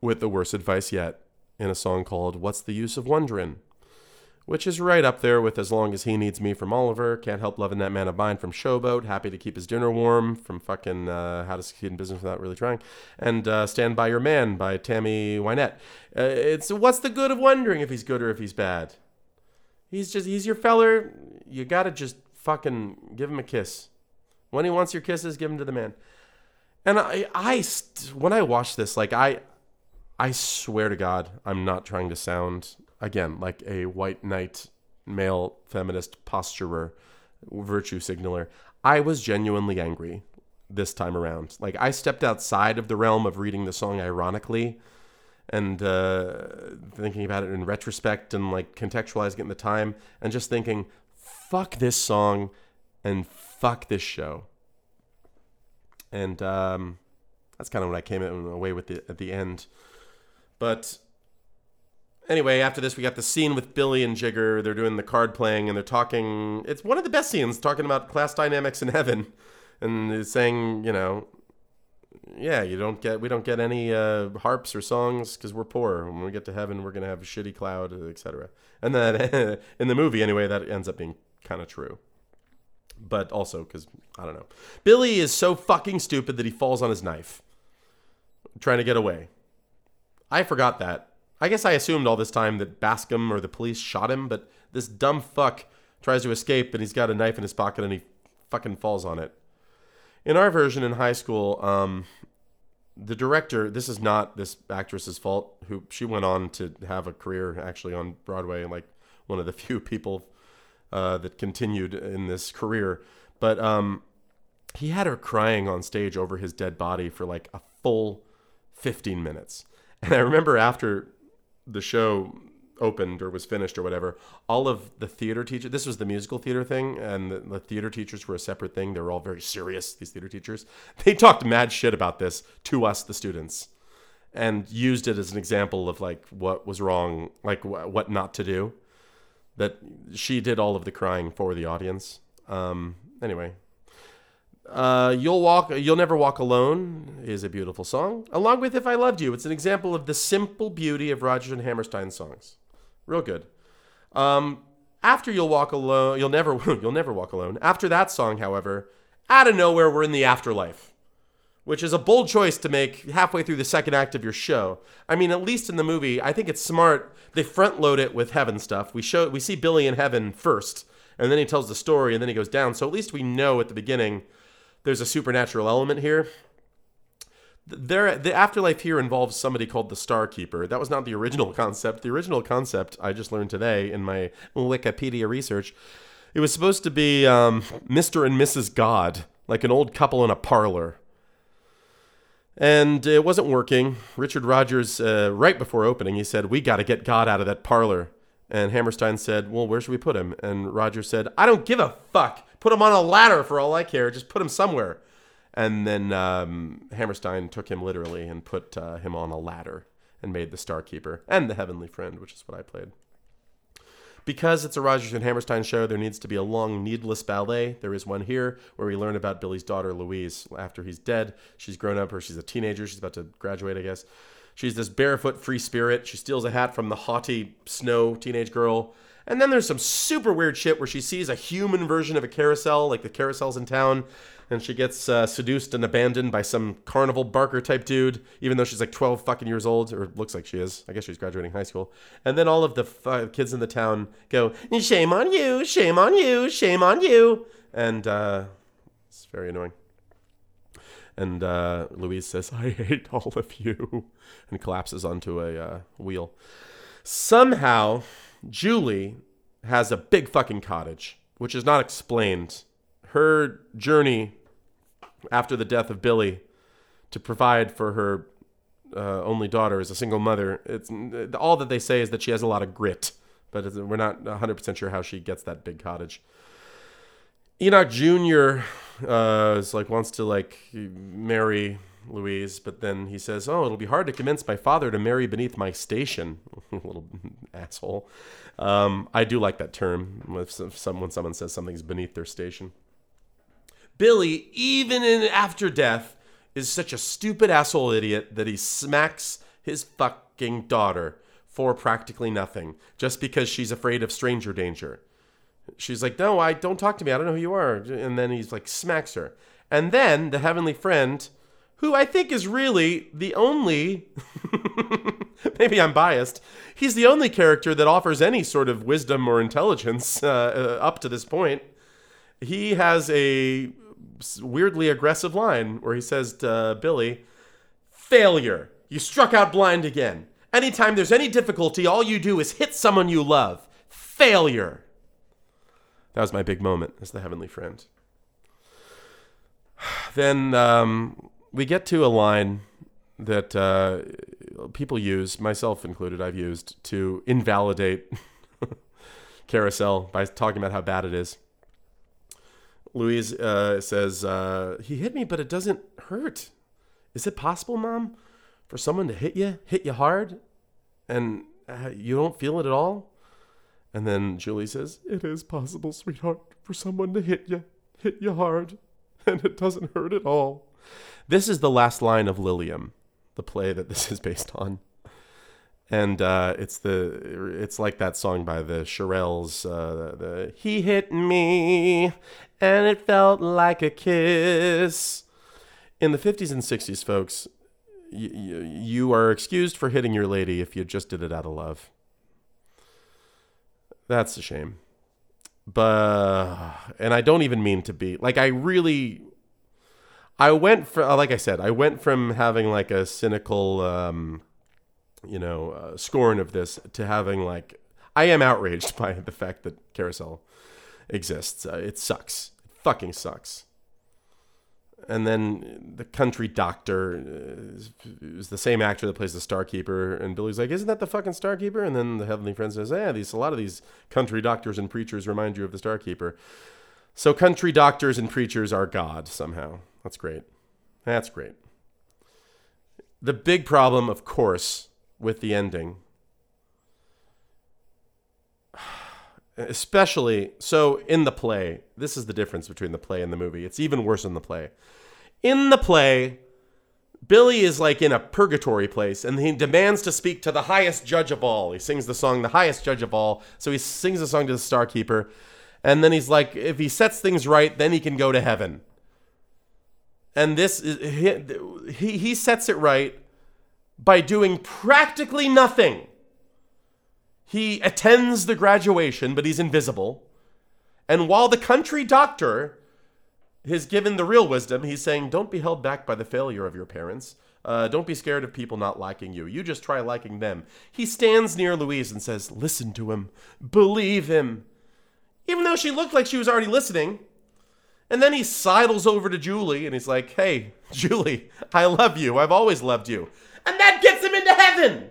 with the worst advice yet in a song called What's the Use of Wonderin'? Which is right up there with As Long As He Needs Me from Oliver, Can't Help Loving That Man of Mine from Showboat, Happy to Keep His Dinner Warm from fucking How to Succeed in Business Without Really Trying, and Stand By Your Man by Tammy Wynette. It's what's the good of wondering if he's good or if he's bad? He's your feller. You gotta just fucking give him a kiss. When he wants your kisses, give him to the man. And when I watch this, like I swear to God, I'm not trying to sound... Again, like a white knight, male feminist posturer, virtue signaler. I was genuinely angry this time around. Like, I stepped outside of the realm of reading the song ironically and thinking about it in retrospect and, like, contextualizing it in the time and just thinking, fuck this song and fuck this show. And that's kind of what I came away with at the end. But... Anyway, after this, we got the scene with Billy and Jigger. They're doing the card playing, and they're talking. It's one of the best scenes, talking about class dynamics in heaven, and saying, we don't get any harps or songs because we're poor. When we get to heaven, we're gonna have a shitty cloud, etc. And then in the movie, anyway, that ends up being kind of true. But also, because I don't know, Billy is so fucking stupid that he falls on his knife, trying to get away. I forgot that. I guess I assumed all this time that Bascom or the police shot him, but this dumb fuck tries to escape and he's got a knife in his pocket and he fucking falls on it. In our version in high school, the director, this is not this actress's fault, who she went on to have a career actually on Broadway, like one of the few people that continued in this career. But he had her crying on stage over his dead body for like a full 15 minutes. And I remember after... the show opened or was finished or whatever, all of the theater teachers, this was the musical theater thing, and the theater teachers were a separate thing. They were all very serious, these theater teachers. They talked mad shit about this to us, the students, and used it as an example of like what was wrong, like what not to do, that she did all of the crying for the audience. Anyway. You'll Never Walk Alone is a beautiful song, along with If I Loved You. It's an example of the simple beauty of Rodgers and Hammerstein songs. Real good. After You'll Never Walk Alone. After that song, however, out of nowhere, we're in the afterlife, which is a bold choice to make halfway through the second act of your show. I mean, at least in the movie, I think it's smart. They front load it with heaven stuff. We see Billy in heaven first, and then he tells the story, and then he goes down. So at least we know at the beginning. There's a supernatural element here. The afterlife here involves somebody called the Starkeeper. That was not the original concept. The original concept, I just learned today in my Wikipedia research, it was supposed to be Mr. and Mrs. God, like an old couple in a parlor. And it wasn't working. Richard Rodgers, right before opening, he said, we got to get God out of that parlor. And Hammerstein said, well, where should we put him? And Rodgers said, I don't give a fuck. Put him on a ladder for all I care. Just put him somewhere. And then Hammerstein took him literally and put him on a ladder and made the Starkeeper and the Heavenly Friend, which is what I played. Because it's a Rodgers and Hammerstein show, there needs to be a long, needless ballet. There is one here where we learn about Billy's daughter, Louise, after he's dead. She's grown up, or she's a teenager. She's about to graduate, I guess. She's this barefoot free spirit. She steals a hat from the haughty snow teenage girl. And then there's some super weird shit where she sees a human version of a carousel, like the carousels in town. And she gets seduced and abandoned by some carnival barker type dude, even though she's like 12 fucking years old, or looks like she is. I guess she's graduating high school. And then all of the kids in the town go, shame on you, shame on you, shame on you. And it's very annoying. And Louise says, I hate all of you, and collapses onto a wheel. Somehow, Julie has a big fucking cottage, which is not explained. Her journey after the death of Billy to provide for her only daughter as a single mother, it's all that they say is that she has a lot of grit, but we're not 100% sure how she gets that big cottage. Enoch Jr. Is like wants to like marry Louise, but then he says, "Oh, it'll be hard to convince my father to marry beneath my station." Little asshole. I do like that term. When someone says something's beneath their station. Billy, even in after death, is such a stupid asshole idiot that he smacks his fucking daughter for practically nothing, just because she's afraid of stranger danger. She's like, no, I don't talk to me. I don't know who you are. And then he's like, smacks her. And then the Heavenly Friend, who I think is really the only, maybe I'm biased, he's the only character that offers any sort of wisdom or intelligence up to this point. He has a weirdly aggressive line where he says to Billy, failure, you struck out blind again. Anytime there's any difficulty, all you do is hit someone you love. Failure. That was my big moment as the Heavenly Friend. Then we get to a line that people use, myself included, I've used, to invalidate Carousel by talking about how bad it is. Louise says, he hit me, but it doesn't hurt. Is it possible, Mom, for someone to hit you hard, and you don't feel it at all? And then Julie says, it is possible, sweetheart, for someone to hit you hard, and it doesn't hurt at all. This is the last line of Lilium, the play that this is based on. And it's like that song by the Shirelles, he hit me, and it felt like a kiss. In the 50s and 60s, folks, you are excused for hitting your lady if you just did it out of love. That's a shame. But, and I don't even mean to be, like, I went from having like a cynical, scorn of this to having like, I am outraged by the fact that Carousel exists. It sucks. It fucking sucks. And then the country doctor is the same actor that plays the Starkeeper. And Billy's like, isn't that the fucking Starkeeper? And then the Heavenly Friend says, yeah, a lot of these country doctors and preachers remind you of the Starkeeper. So country doctors and preachers are God somehow. That's great. That's great. The big problem, of course, with the ending, especially so in the play, this is the difference between the play and the movie. It's even worse in the play. In the play, Billy is like in a purgatory place and he demands to speak to the highest judge of all. He sings the song, The Highest Judge of All. So he sings the song to the Starkeeper. And then he's like, if he sets things right, then he can go to heaven. And this is, he sets it right by doing practically nothing. He attends the graduation, but he's invisible. And while the country doctor is given the real wisdom, he's saying, don't be held back by the failure of your parents. Don't be scared of people not liking you. You just try liking them. He stands near Louise and says, listen to him. Believe him. Even though she looked like she was already listening. And then he sidles over to Julie and he's like, hey, Julie, I love you. I've always loved you. And that gets him into heaven.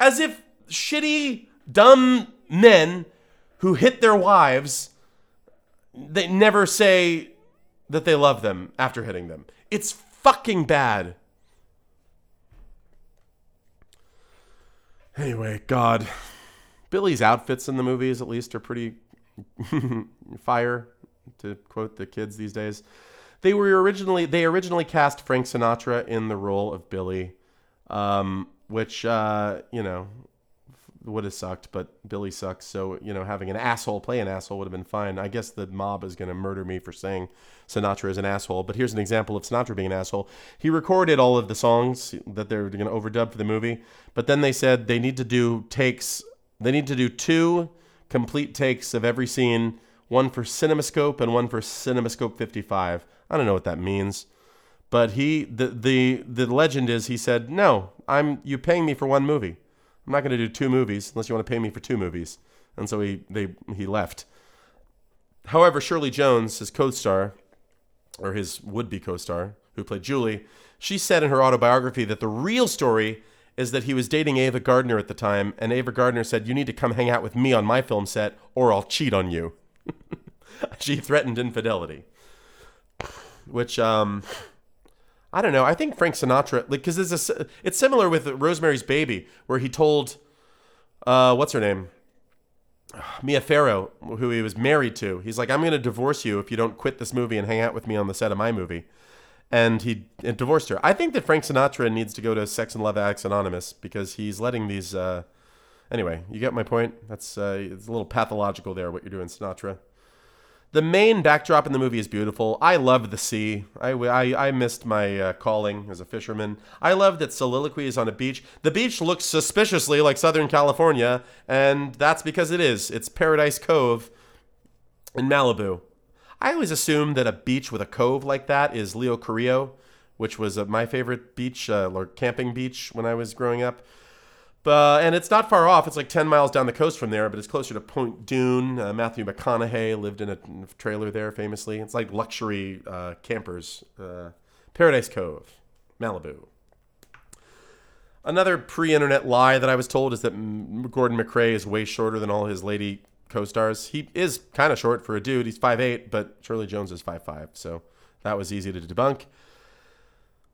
As if shitty, dumb men who hit their wives, they never say that they love them after hitting them. It's fucking bad. Anyway, God. Billy's outfits in the movies, at least, are pretty fire, to quote the kids these days. They originally cast Frank Sinatra in the role of Billy, which, you know, would have sucked, but Billy sucks. So, you know, having an asshole play an asshole would have been fine. I guess the mob is going to murder me for saying Sinatra is an asshole, but here's an example of Sinatra being an asshole. He recorded all of the songs that they're going to overdub for the movie, but then they said they need to do takes. They need to do 2 complete takes of every scene, one for CinemaScope and one for CinemaScope 55. I don't know what that means, but the legend is he said, no, you're paying me for one movie. I'm not going to do 2 movies unless you want to pay me for 2 movies. And so he left. However, Shirley Jones, his co-star, or his would-be co-star, who played Julie, she said in her autobiography that the real story is that he was dating Ava Gardner at the time, and Ava Gardner said, you need to come hang out with me on my film set, or I'll cheat on you. She threatened infidelity. Which, I don't know. I think Frank Sinatra, like, because it's similar with Rosemary's Baby, where he told, what's her name? Mia Farrow, who he was married to. He's like, I'm going to divorce you if you don't quit this movie and hang out with me on the set of my movie. And he divorced her. I think that Frank Sinatra needs to go to Sex and Love Addicts Anonymous because he's letting these, anyway, you get my point? That's it's a little pathological there, what you're doing, Sinatra. The main backdrop in the movie is beautiful. I love the sea. I missed my calling as a fisherman. I love that soliloquy is on a beach. The beach looks suspiciously like Southern California, and that's because it is. It's Paradise Cove in Malibu. I always assume that a beach with a cove like that is Leo Carrillo, which was my favorite beach, or camping beach when I was growing up. And it's not far off. It's like 10 miles down the coast from there, but it's closer to Point Dune. Matthew McConaughey lived in a trailer there famously. It's like luxury campers. Paradise Cove, Malibu. Another pre-internet lie that I was told is that Gordon McRae is way shorter than all his lady co-stars. He is kind of short for a dude. He's 5'8", but Shirley Jones is 5'5", so that was easy to debunk.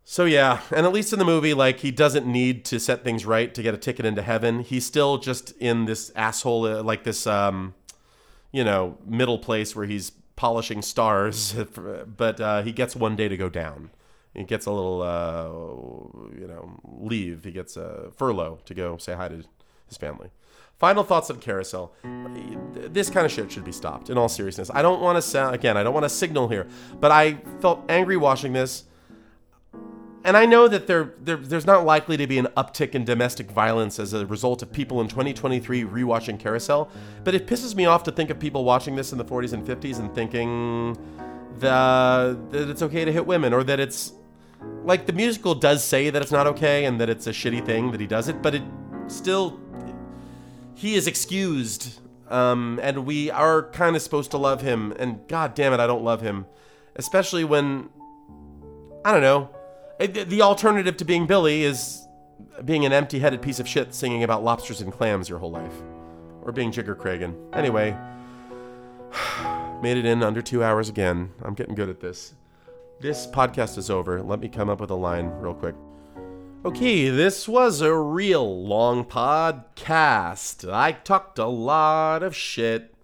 So yeah, and at least in the movie, like, he doesn't need to set things right to get a ticket into heaven. He's still just in this asshole, like this, you know, middle place where he's polishing stars, but he gets one day to go down. He gets a little, you know, leave. He gets a furlough to go say hi to his family. Final thoughts on Carousel. This kind of shit should be stopped, in all seriousness. I don't want to sound, again, I don't want to signal here, but I felt angry watching this. And I know that there's not likely to be an uptick in domestic violence as a result of people in 2023 rewatching Carousel, but it pisses me off to think of people watching this in the 40s and 50s and thinking that it's okay to hit women, or that it's, like, the musical does say that it's not okay and that it's a shitty thing that he does it, but it still, he is excused, and we are kind of supposed to love him, and god damn it, I don't love him, especially when, I don't know. The alternative to being Billy is being an empty-headed piece of shit singing about lobsters and clams your whole life. Or being Jigger Cragen. Anyway, made it in under 2 hours again. I'm getting good at this. This podcast is over. Let me come up with a line real quick. Okay, this was a real long podcast. I talked a lot of shit.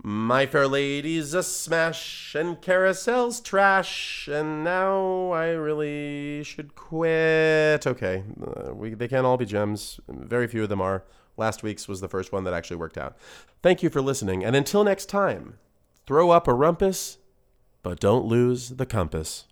My Fair Lady's a smash, and Carousel's trash, and now I really should quit. Okay, they can't all be gems. Very few of them are. Last week's was the first one that actually worked out. Thank you for listening, and until next time, throw up a rumpus, but don't lose the compass.